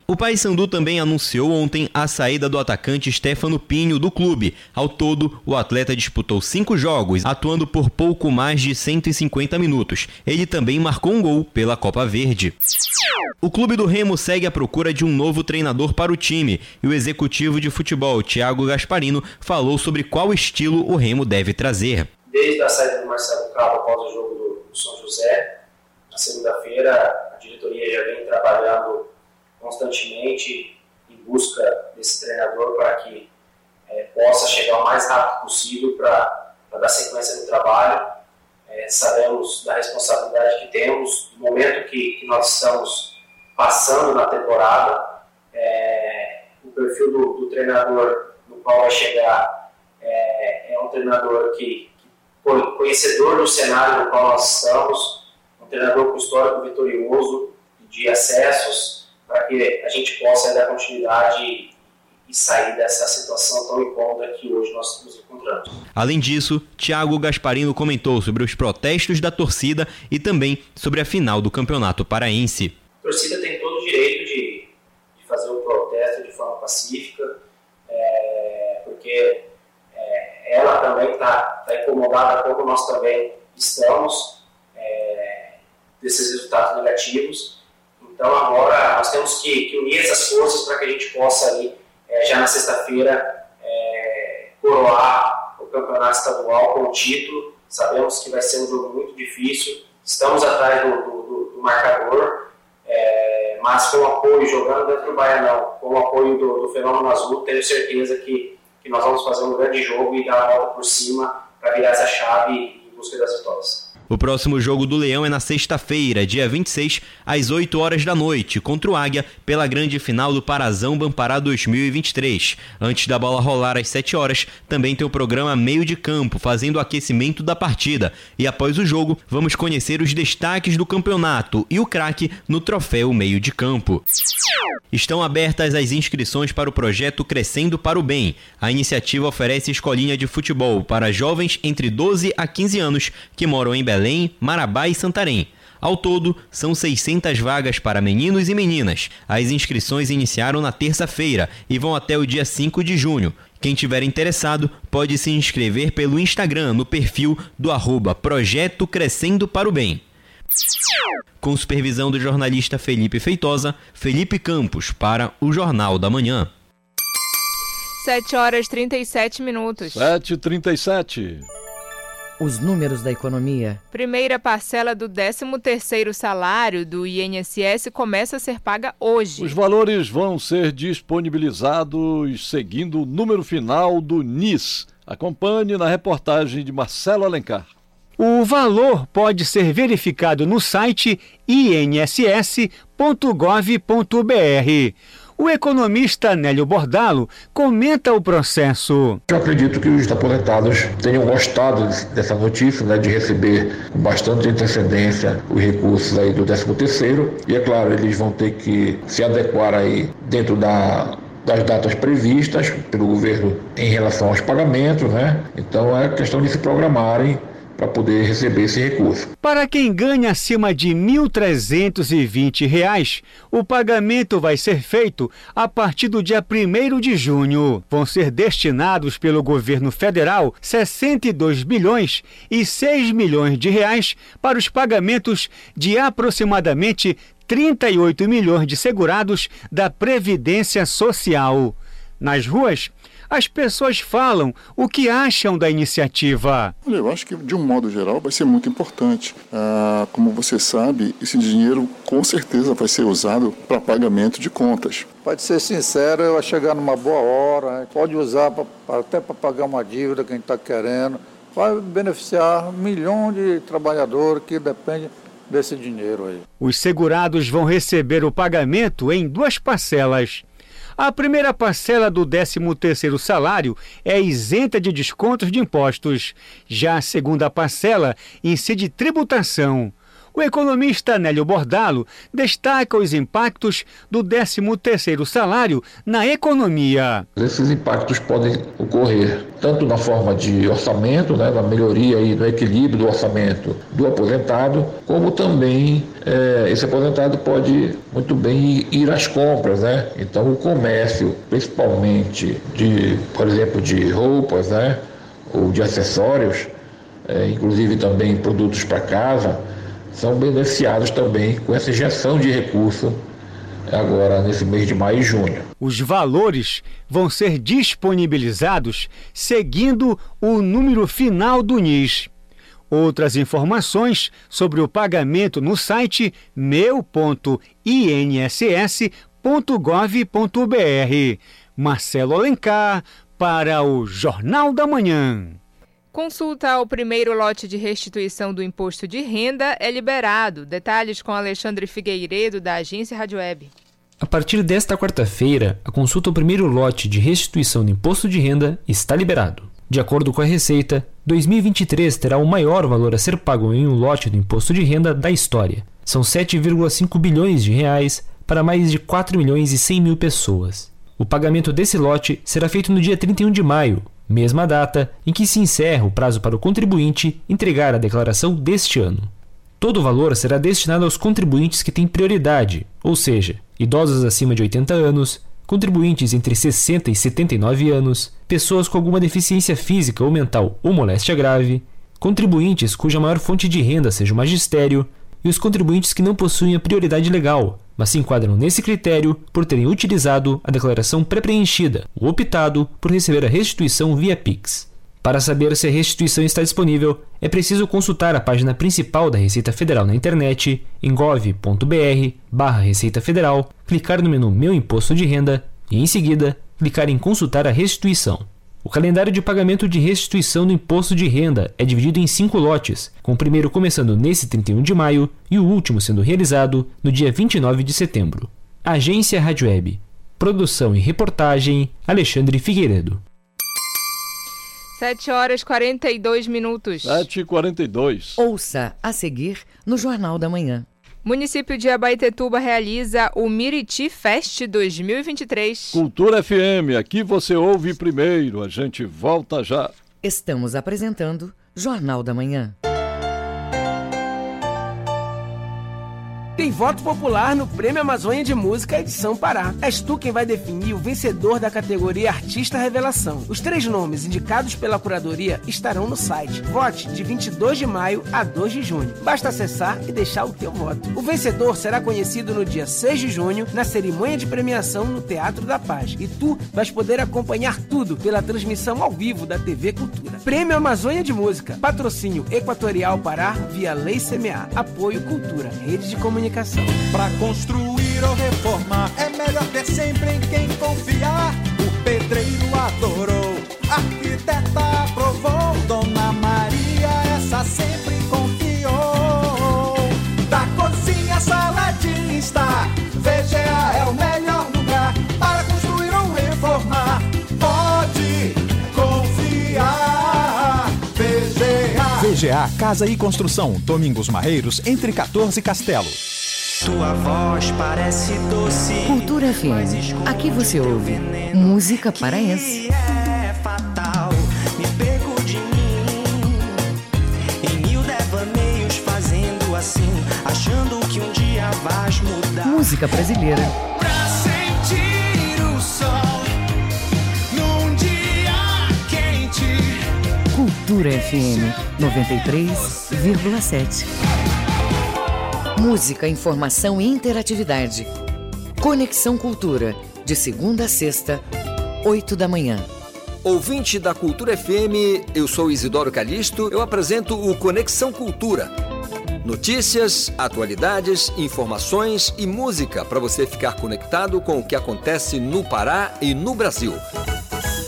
O Paysandu também anunciou ontem a saída do atacante Stefano Pinho do clube. Ao todo, o atleta disputou 5 jogos, atuando por pouco mais de 150 minutos. Ele também marcou um gol pela Copa Verde. O clube do Remo segue à procura de um novo treinador para o time, e o executivo de futebol, Thiago Gasparino, falou sobre qual estilo o Remo deve trazer. Desde a saída do Marcelo Cabo após o jogo do São José, na segunda-feira, a diretoria já vem trabalhando constantemente em busca desse treinador para que possa chegar o mais rápido possível para dar sequência no trabalho. Sabemos da responsabilidade que temos, do momento que nós estamos passando na temporada, o perfil do treinador no qual vai chegar é um treinador que conhecedor do cenário no qual nós estamos, um treinador com histórico vitorioso de acessos, para que a gente possa dar continuidade e sair dessa situação tão incômoda que hoje nós estamos encontrando. Além disso, Thiago Gasparino comentou sobre os protestos da torcida e também sobre a final do Campeonato Paraense. A torcida tem todo o direito de fazer o protesto de forma pacífica, porque ela também está incomodada, como nós também estamos, desses resultados negativos. Então agora nós temos que unir essas forças para que a gente possa ali, já na sexta-feira, coroar o campeonato estadual com o título. Sabemos que vai ser um jogo muito difícil, estamos atrás do marcador, mas com o apoio, jogando dentro do Baianão, com o apoio do Fenômeno Azul, tenho certeza que nós vamos fazer um grande jogo e dar a volta por cima para virar essa chave em busca das vitórias. O próximo jogo do Leão é na sexta-feira, dia 26, às 8 horas da noite, contra o Águia, pela grande final do Parazão Bampará 2023. Antes da bola rolar às 7 horas, também tem o programa Meio de Campo, fazendo o aquecimento da partida. E após o jogo, vamos conhecer os destaques do campeonato e o craque no troféu Meio de Campo. Estão abertas as inscrições para o projeto Crescendo para o Bem. A iniciativa oferece escolinha de futebol para jovens entre 12 a 15 anos que moram em Belém, Marabá e Santarém. Ao todo, são 600 vagas para meninos e meninas. As inscrições iniciaram na terça-feira e vão até o dia 5 de junho. Quem tiver interessado pode se inscrever pelo Instagram no perfil do @projeto Crescendo para o Bem. Com supervisão do jornalista Felipe Feitosa, Felipe Campos para o Jornal da Manhã. 7 horas 37 minutos. 7h37. Os números da economia. Primeira parcela do 13º salário do INSS começa a ser paga hoje. Os valores vão ser disponibilizados seguindo o número final do NIS. Acompanhe na reportagem de Marcelo Alencar. O valor pode ser verificado no site inss.gov.br. O economista Nélio Bordalo comenta o processo. Eu acredito que os aposentados tenham gostado dessa notícia, de receber com bastante antecedência os recursos aí do 13º. E é claro, eles vão ter que se adequar aí dentro das datas previstas pelo governo em relação aos pagamentos, Então é questão de se programarem para poder receber esse recurso. Para quem ganha acima de R$ 1.320, o pagamento vai ser feito a partir do dia 1º de junho. Vão ser destinados pelo governo federal 62 bilhões e 6 milhões de reais para os pagamentos de aproximadamente 38 milhões de segurados da Previdência Social. Nas ruas, as pessoas falam o que acham da iniciativa. Eu acho que, de um modo geral, vai ser muito importante. Como você sabe, esse dinheiro com certeza vai ser usado para pagamento de contas. Pode ser sincero, vai chegar numa boa hora, pode usar até para pagar uma dívida que a gente está querendo. Vai beneficiar 1 milhão de trabalhadores que dependem desse dinheiro aí. Os segurados vão receber o pagamento em 2 parcelas. A primeira parcela do 13º salário é isenta de descontos de impostos. Já a segunda parcela incide tributação. O economista Nélio Bordalo destaca os impactos do 13º salário na economia. Esses impactos podem ocorrer tanto na forma de orçamento, na melhoria e no equilíbrio do orçamento do aposentado, como também esse aposentado pode muito bem ir às compras. Então o comércio, principalmente de roupas, ou de acessórios, inclusive também produtos para casa, são beneficiados também com essa injeção de recurso agora nesse mês de maio e junho. Os valores vão ser disponibilizados seguindo o número final do NIS. Outras informações sobre o pagamento no site meu.inss.gov.br. Marcelo Alencar para o Jornal da Manhã. Consulta ao primeiro lote de restituição do imposto de renda é liberado. Detalhes com Alexandre Figueiredo, da agência Rádio Web. A partir desta quarta-feira, a consulta ao primeiro lote de restituição do imposto de renda está liberado. De acordo com a Receita, 2023 terá o maior valor a ser pago em um lote do imposto de renda da história. São 7,5 bilhões de reais para mais de 4 milhões e 100 mil pessoas. O pagamento desse lote será feito no dia 31 de maio, mesma data em que se encerra o prazo para o contribuinte entregar a declaração deste ano. Todo o valor será destinado aos contribuintes que têm prioridade, ou seja, idosos acima de 80 anos, contribuintes entre 60 e 79 anos, pessoas com alguma deficiência física ou mental ou moléstia grave, contribuintes cuja maior fonte de renda seja o magistério e os contribuintes que não possuem a prioridade legal, mas se enquadram nesse critério por terem utilizado a declaração pré-preenchida ou optado por receber a restituição via Pix. Para saber se a restituição está disponível, é preciso consultar a página principal da Receita Federal na internet, em gov.br/Receita Federal, clicar no menu Meu Imposto de Renda e, em seguida, clicar em Consultar a Restituição. O calendário de pagamento de restituição do imposto de renda é dividido em 5 lotes, com o primeiro começando nesse 31 de maio e o último sendo realizado no dia 29 de setembro. Agência Rádio Web. Produção e reportagem, Alexandre Figueiredo. 7h42. 7h42. Ouça a seguir no Jornal da Manhã. Município de Abaetetuba realiza o Miriti Fest 2023. Cultura FM, aqui você ouve primeiro, a gente volta já. Estamos apresentando Jornal da Manhã. Tem voto popular no Prêmio Amazônia de Música edição Pará. És tu quem vai definir o vencedor da categoria Artista Revelação. Os 3 nomes indicados pela curadoria estarão no site. Vote de 22 de maio a 2 de junho. Basta acessar e deixar o teu voto. O vencedor será conhecido no dia 6 de junho, na cerimônia de premiação no Teatro da Paz. E tu vais poder acompanhar tudo pela transmissão ao vivo da TV Cultura. Prêmio Amazônia de Música. Patrocínio Equatorial Pará via Lei CMA. Apoio Cultura. Rede de Comunicação. Para construir ou reformar, é melhor ter sempre em quem confiar. O pedreiro adorou, a arquiteta aprovou, Dona Maria essa sempre confiou. Da cozinha à sala de estar, VGA é o melhor lugar para construir ou reformar. Pode confiar, VGA. VGA Casa e Construção, Domingos Marreiros, entre 14 e Castelo. Tua voz parece doce. Cultura FM, aqui você ouve música paraense. É fatal, me pego de mim. vais mudar. Música brasileira. Pra sentir o sol num dia quente. Cultura FM 93,7. Música, informação e interatividade. Conexão Cultura, de segunda a sexta, 8 da manhã. Ouvinte da Cultura FM, eu sou Isidoro Calixto, eu apresento o Conexão Cultura. Notícias, atualidades, informações e música para você ficar conectado com o que acontece no Pará e no Brasil.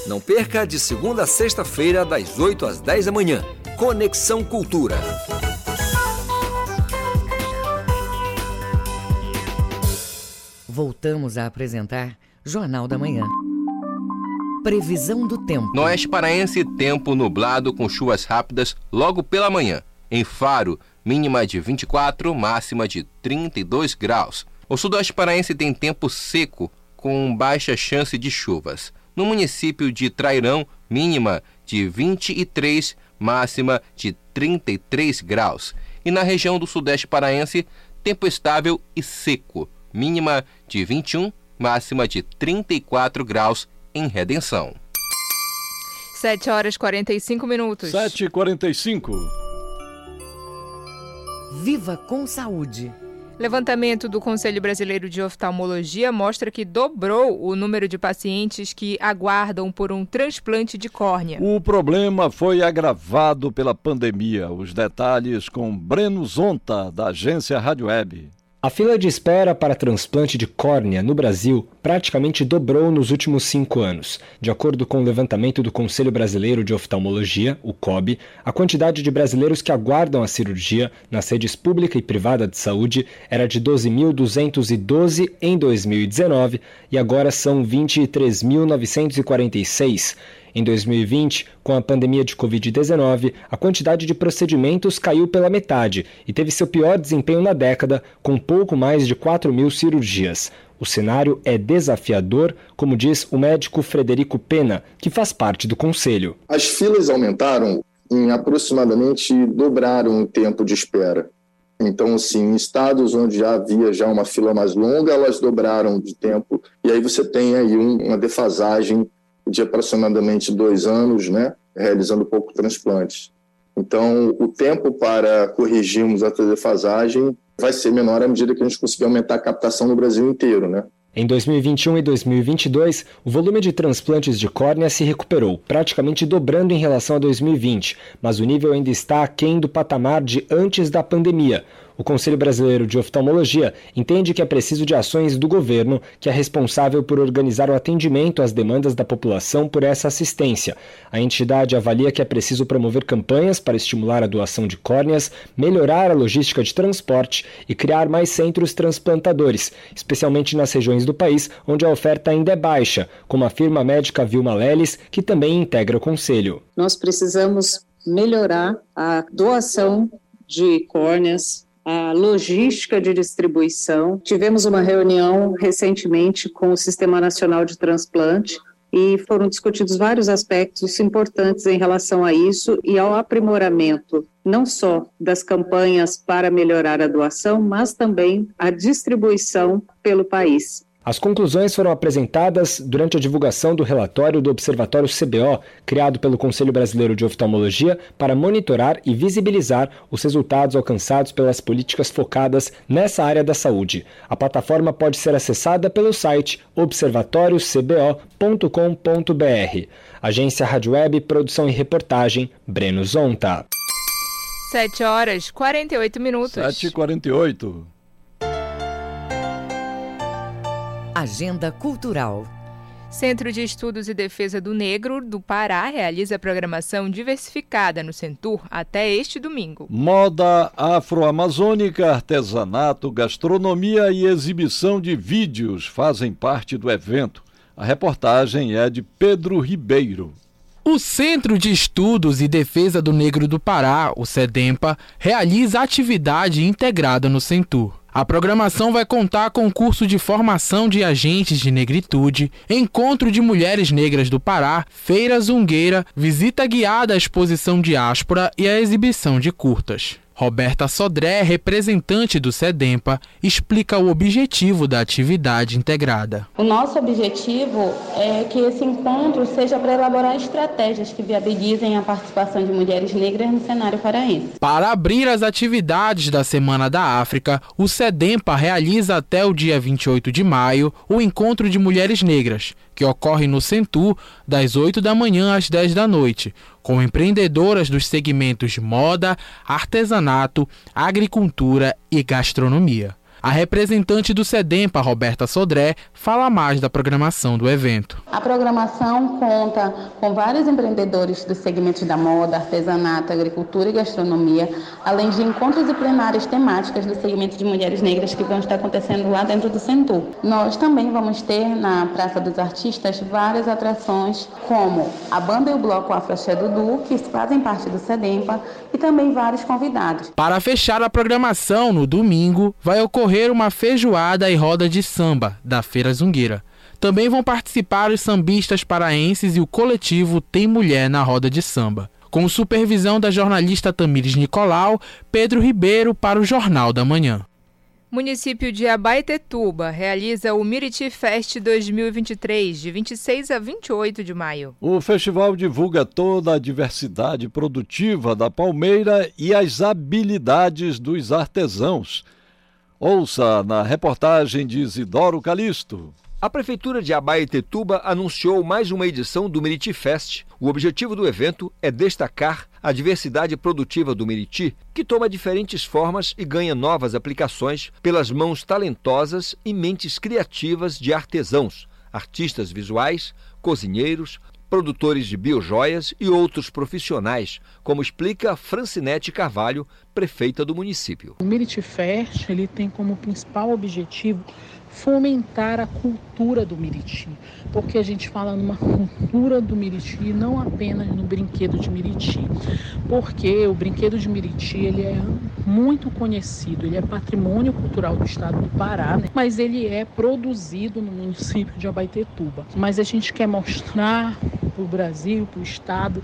Não perca de segunda a sexta-feira, das 8 às 10 da manhã. Conexão Cultura. Voltamos a apresentar Jornal da Manhã. Previsão do tempo. No oeste paraense, tempo nublado com chuvas rápidas logo pela manhã. Em Faro, mínima de 24, máxima de 32 graus. O sudoeste paraense tem tempo seco com baixa chance de chuvas. No município de Trairão, mínima de 23, máxima de 33 graus. E na região do sudeste paraense, tempo estável e seco, mínima de 21, máxima de 34 graus. Em Redenção. 7 horas e 45 minutos. 7h45. Viva com saúde. Levantamento do Conselho Brasileiro de Oftalmologia mostra que dobrou o número de pacientes que aguardam por um transplante de córnea. O problema foi agravado pela pandemia. Os detalhes com Breno Zonta, da agência Rádio Web. A fila de espera para transplante de córnea no Brasil praticamente dobrou nos últimos 5 anos. De acordo com o levantamento do Conselho Brasileiro de Oftalmologia, o COB, a quantidade de brasileiros que aguardam a cirurgia nas redes pública e privada de saúde era de 12.212 em 2019 e agora são 23.946. Em 2020, com a pandemia de Covid-19, a quantidade de procedimentos caiu pela metade e teve seu pior desempenho na década, com pouco mais de 4.000 cirurgias. O cenário é desafiador, como diz o médico Frederico Pena, que faz parte do Conselho. As filas aumentaram em aproximadamente dobraram o tempo de espera. Então, assim, em estados onde já havia uma fila mais longa, elas dobraram de tempo e aí você tem aí uma defasagem de aproximadamente 2 anos, realizando pouco transplantes. Então, o tempo para corrigirmos essa defasagem vai ser menor à medida que a gente conseguir aumentar a captação no Brasil inteiro, Em 2021 e 2022, o volume de transplantes de córnea se recuperou, praticamente dobrando em relação a 2020, mas o nível ainda está aquém do patamar de antes da pandemia. O Conselho Brasileiro de Oftalmologia entende que é preciso de ações do governo, que é responsável por organizar o atendimento às demandas da população por essa assistência. A entidade avalia que é preciso promover campanhas para estimular a doação de córneas, melhorar a logística de transporte e criar mais centros transplantadores, especialmente nas regiões do país onde a oferta ainda é baixa, como afirma a médica Vilma Leles, que também integra o Conselho. Nós precisamos melhorar a doação de córneas, a logística de distribuição. Tivemos uma reunião recentemente com o Sistema Nacional de Transplante e foram discutidos vários aspectos importantes em relação a isso e ao aprimoramento não só das campanhas para melhorar a doação, mas também a distribuição pelo país. As conclusões foram apresentadas durante a divulgação do relatório do Observatório CBO, criado pelo Conselho Brasileiro de Oftalmologia, para monitorar e visibilizar os resultados alcançados pelas políticas focadas nessa área da saúde. A plataforma pode ser acessada pelo site observatoriocbo.com.br. Agência Rádio Web, produção e reportagem, Breno Zonta. 7 horas, 48 minutos. 7h48. Agenda Cultural. Centro de Estudos e Defesa do Negro do Pará realiza programação diversificada no Centur até este domingo. Moda afro-amazônica, artesanato, gastronomia e exibição de vídeos fazem parte do evento. A reportagem é de Pedro Ribeiro. O Centro de Estudos e Defesa do Negro do Pará, o CEDEMPA, realiza atividade integrada no Centur. A programação vai contar com curso de formação de agentes de negritude, encontro de mulheres negras do Pará, feira zungueira, visita guiada à exposição diáspora e à exibição de curtas. Roberta Sodré, representante do SEDEMPA, explica o objetivo da atividade integrada. O nosso objetivo é que esse encontro seja para elaborar estratégias que viabilizem a participação de mulheres negras no cenário paraense. Para abrir as atividades da Semana da África, o SEDEMPA realiza até o dia 28 de maio o Encontro de Mulheres Negras, que ocorre no Centur, das 8 da manhã às 10 da noite, com empreendedoras dos segmentos moda, artesanato, agricultura e gastronomia. A representante do SEDEMPA, Roberta Sodré, fala mais da programação do evento. A programação conta com vários empreendedores dos segmentos da moda, artesanato, agricultura e gastronomia, além de encontros e plenárias temáticas do segmento de mulheres negras que vão estar acontecendo lá dentro do Centur. Nós também vamos ter na Praça dos Artistas várias atrações, como a banda e o bloco Afroxé Dudu, que fazem parte do SEDEMPA, e também vários convidados. Para fechar a programação, no domingo, vai ocorrer uma feijoada e roda de samba da Feira Zungueira. Também vão participar os sambistas paraenses e o coletivo Tem Mulher na Roda de Samba. Com supervisão da jornalista Tamires Nicolau, Pedro Ribeiro para o Jornal da Manhã. Município de Abaetetuba realiza o Miriti Fest 2023, de 26 a 28 de maio. O festival divulga toda a diversidade produtiva da palmeira e as habilidades dos artesãos. Ouça na reportagem de Isidoro Calixto. A Prefeitura de Abaetetuba anunciou mais uma edição do Miriti Fest. O objetivo do evento é destacar a diversidade produtiva do Miriti, que toma diferentes formas e ganha novas aplicações pelas mãos talentosas e mentes criativas de artesãos, artistas visuais, cozinheiros, produtores de biojoias e outros profissionais, como explica Francinete Carvalho, prefeita do município. O Miriti Fest tem como principal objetivo fomentar a cultura do Miriti, porque a gente fala numa cultura do Miriti, não apenas no brinquedo de Miriti, porque o brinquedo de Miriti ele é muito conhecido, ele é patrimônio cultural do estado do Pará, né? Mas ele é produzido no município de Abaetetuba. Mas a gente quer mostrar para o Brasil, para o estado,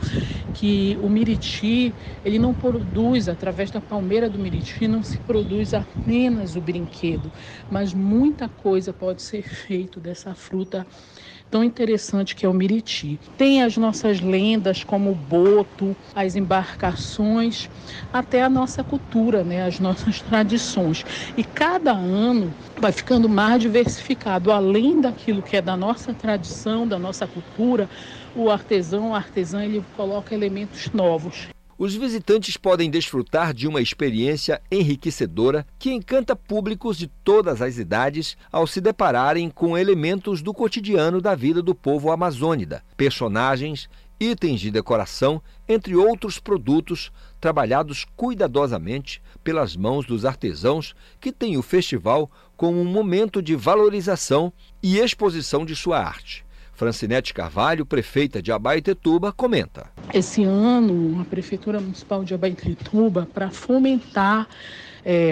que o Miriti, ele não produz, através da palmeira do Miriti, não se produz apenas o brinquedo, mas muita coisa pode ser feita dessa fruta tão interessante que é o Miriti. Tem as nossas lendas como o boto, as embarcações, até a nossa cultura, né? As nossas tradições. E cada ano vai ficando mais diversificado, além daquilo que é da nossa tradição, da nossa cultura, o artesão, a artesã, ele coloca elementos novos. Os visitantes podem desfrutar de uma experiência enriquecedora que encanta públicos de todas as idades ao se depararem com elementos do cotidiano da vida do povo amazônida, personagens, itens de decoração, entre outros produtos trabalhados cuidadosamente pelas mãos dos artesãos que têm o festival como um momento de valorização e exposição de sua arte. Francinete Carvalho, prefeita de Abaetetuba, comenta. Esse ano, a Prefeitura Municipal de Abaetetuba, para fomentar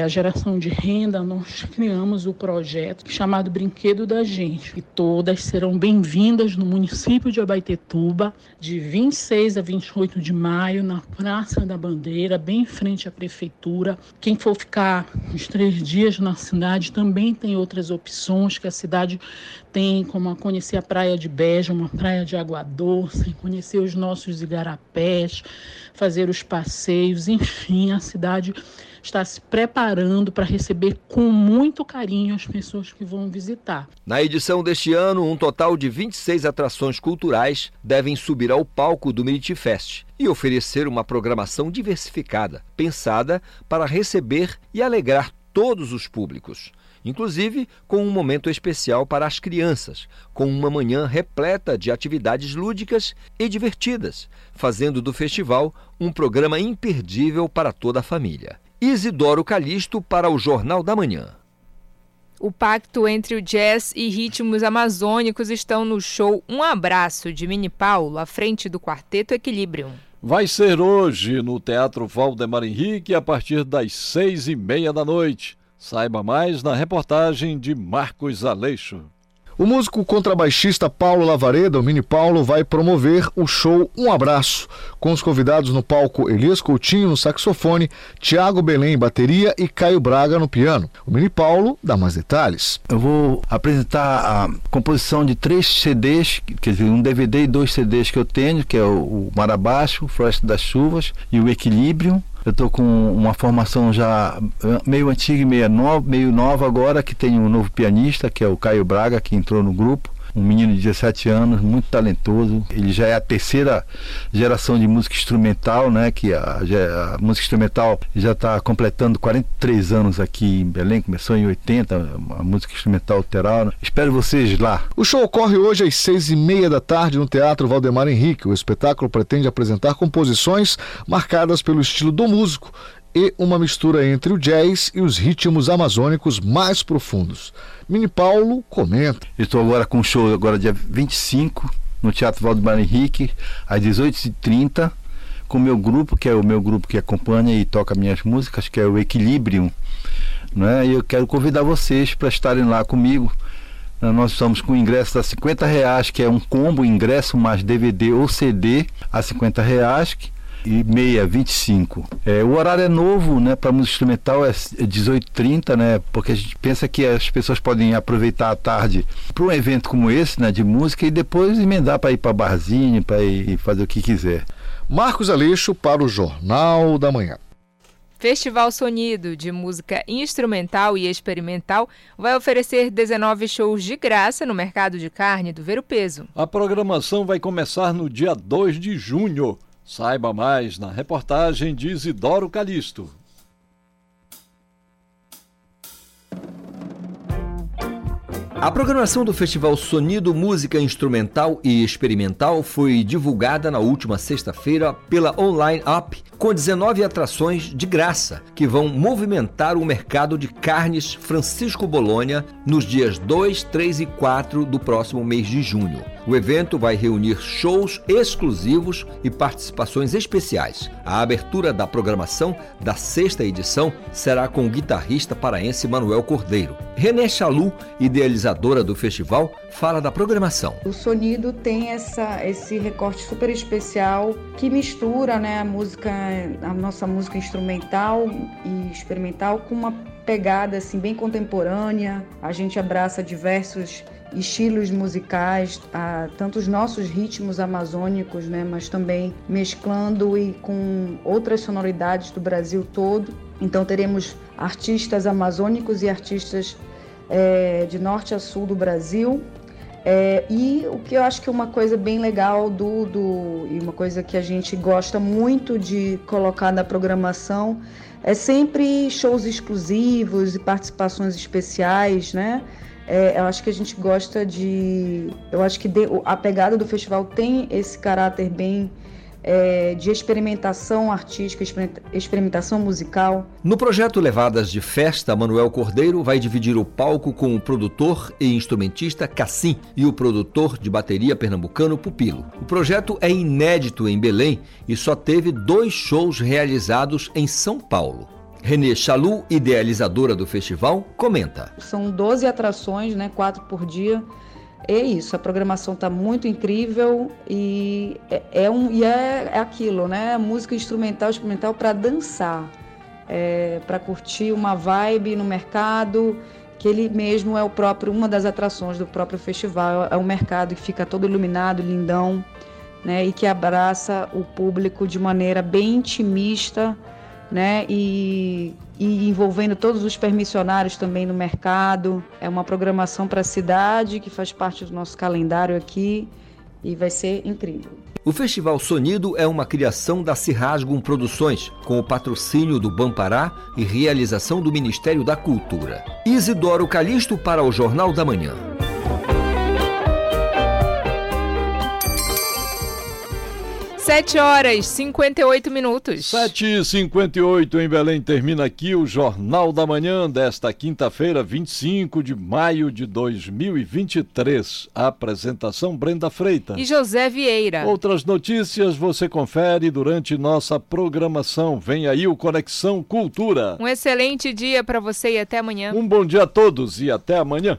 a geração de renda, nós criamos o projeto chamado Brinquedo da Gente. E todas serão bem-vindas no município de Abaetetuba, de 26 a 28 de maio, na Praça da Bandeira, bem em frente à Prefeitura. Quem for ficar uns 3 dias na cidade também tem outras opções que a cidade tem, como conhecer a Praia de Beja, uma praia de água doce, conhecer os nossos igarapés, fazer os passeios, enfim, a cidade está se preparando para receber com muito carinho as pessoas que vão visitar. Na edição deste ano, um total de 26 atrações culturais devem subir ao palco do Miriti Fest e oferecer uma programação diversificada, pensada para receber e alegrar todos os públicos, inclusive com um momento especial para as crianças, com uma manhã repleta de atividades lúdicas e divertidas, fazendo do festival um programa imperdível para toda a família. Isidoro Calixto para o Jornal da Manhã. O pacto entre o jazz e ritmos amazônicos estão no show Um Abraço, de Mini Paulo, à frente do Quarteto Equilibrium. Vai ser hoje no Teatro Valdemar Henrique, a partir das 6:30 da noite. Saiba mais na reportagem de Marcos Aleixo. O músico contrabaixista Paulo Lavareda, o Mini Paulo, vai promover o show Um Abraço, com os convidados no palco Elias Coutinho no saxofone, Tiago Belém em bateria e Caio Braga no piano. O Mini Paulo dá mais detalhes. Eu vou apresentar a composição de 3 CDs, quer dizer, um DVD e 2 CDs que eu tenho, que é o Mar Abaixo, Floresta das Chuvas e o Equilíbrio. Eu estou com uma formação já meio antiga e meio nova agora, que tem um novo pianista, que é o Caio Braga, que entrou no grupo. Um menino de 17 anos, muito talentoso. Ele já é a 3ª geração de música instrumental, né? Que a música instrumental já está completando 43 anos aqui em Belém. Começou em 80, a música instrumental autoral, né? Espero vocês lá. O show ocorre hoje às 18h30 no Teatro Valdemar Henrique. O espetáculo pretende apresentar composições marcadas pelo estilo do músico e uma mistura entre o jazz e os ritmos amazônicos mais profundos. Mini Paulo comenta. Estou agora com um show, agora dia 25, no Teatro Valdemar Henrique, às 18h30, com o meu grupo, que é o meu grupo que acompanha e toca minhas músicas, que é o Equilíbrio, né? E eu quero convidar vocês para estarem lá comigo. Nós estamos com ingressos a R$50, que é um combo, ingresso mais DVD ou CD a R$50, e meia, 25. O horário é novo, né? Para música instrumental é 18h30, né? Porque a gente pensa que as pessoas podem aproveitar a tarde para um evento como esse, né? De música, e depois emendar para ir para barzinho, para ir fazer o que quiser. Marcos Aleixo para o Jornal da Manhã. Festival Sonido de Música Instrumental e Experimental vai oferecer 19 shows de graça no mercado de carne do Ver-o-Peso. A programação vai começar no dia 2 de junho. Saiba mais na reportagem de Isidoro Calixto. A programação do Festival Sonido, Música Instrumental e Experimental foi divulgada na última sexta-feira pela Online Up, com 19 atrações de graça, que vão movimentar o mercado de carnes Francisco Bologna nos dias 2, 3 e 4 do próximo mês de junho. O evento vai reunir shows exclusivos e participações especiais. A abertura da programação da sexta edição será com o guitarrista paraense Manuel Cordeiro. René Chalu, idealizadora do festival, fala da programação. O Sonido tem esse recorte super especial que mistura, né, a nossa música instrumental e experimental com uma pegada assim, bem contemporânea. A gente abraça diversos estilos musicais, tanto os nossos ritmos amazônicos, né, mas também mesclando e com outras sonoridades do Brasil todo. Então teremos artistas amazônicos e artistas de norte a sul do Brasil. E o que eu acho que é uma coisa bem legal e uma coisa que a gente gosta muito de colocar na programação é sempre shows exclusivos e participações especiais, né? Eu acho que a gente gosta eu acho que a pegada do festival tem esse caráter bem de experimentação artística, experimentação musical. No projeto Levadas de Festa, Manuel Cordeiro vai dividir o palco com o produtor e instrumentista Cassim e o produtor de bateria pernambucano Pupilo. O projeto é inédito em Belém e só teve 2 shows realizados em São Paulo. Renê Chalu, idealizadora do festival, comenta. São 12 atrações, né, 4 por dia. É isso, a programação está muito incrível e é aquilo, né? Música instrumental, experimental para dançar, para curtir uma vibe no mercado, que ele mesmo é uma das atrações do próprio festival. É um mercado que fica todo iluminado, lindão, né? E que abraça o público de maneira bem intimista, né? E envolvendo todos os permissionários também no mercado. É uma programação para a cidade que faz parte do nosso calendário aqui e vai ser incrível. O Festival Sonido é uma criação da Cirrasgum Produções, com o patrocínio do Bampará e realização do Ministério da Cultura. Isidoro Calixto para o Jornal da Manhã. Sete horas, 58 minutos. 7h58 em Belém. Termina aqui o Jornal da Manhã desta quinta-feira, 25 de maio de 2023. A apresentação Brenda Freitas e José Vieira. Outras notícias você confere durante nossa programação. Vem aí o Conexão Cultura. Um excelente dia para você e até amanhã. Um bom dia a todos e até amanhã.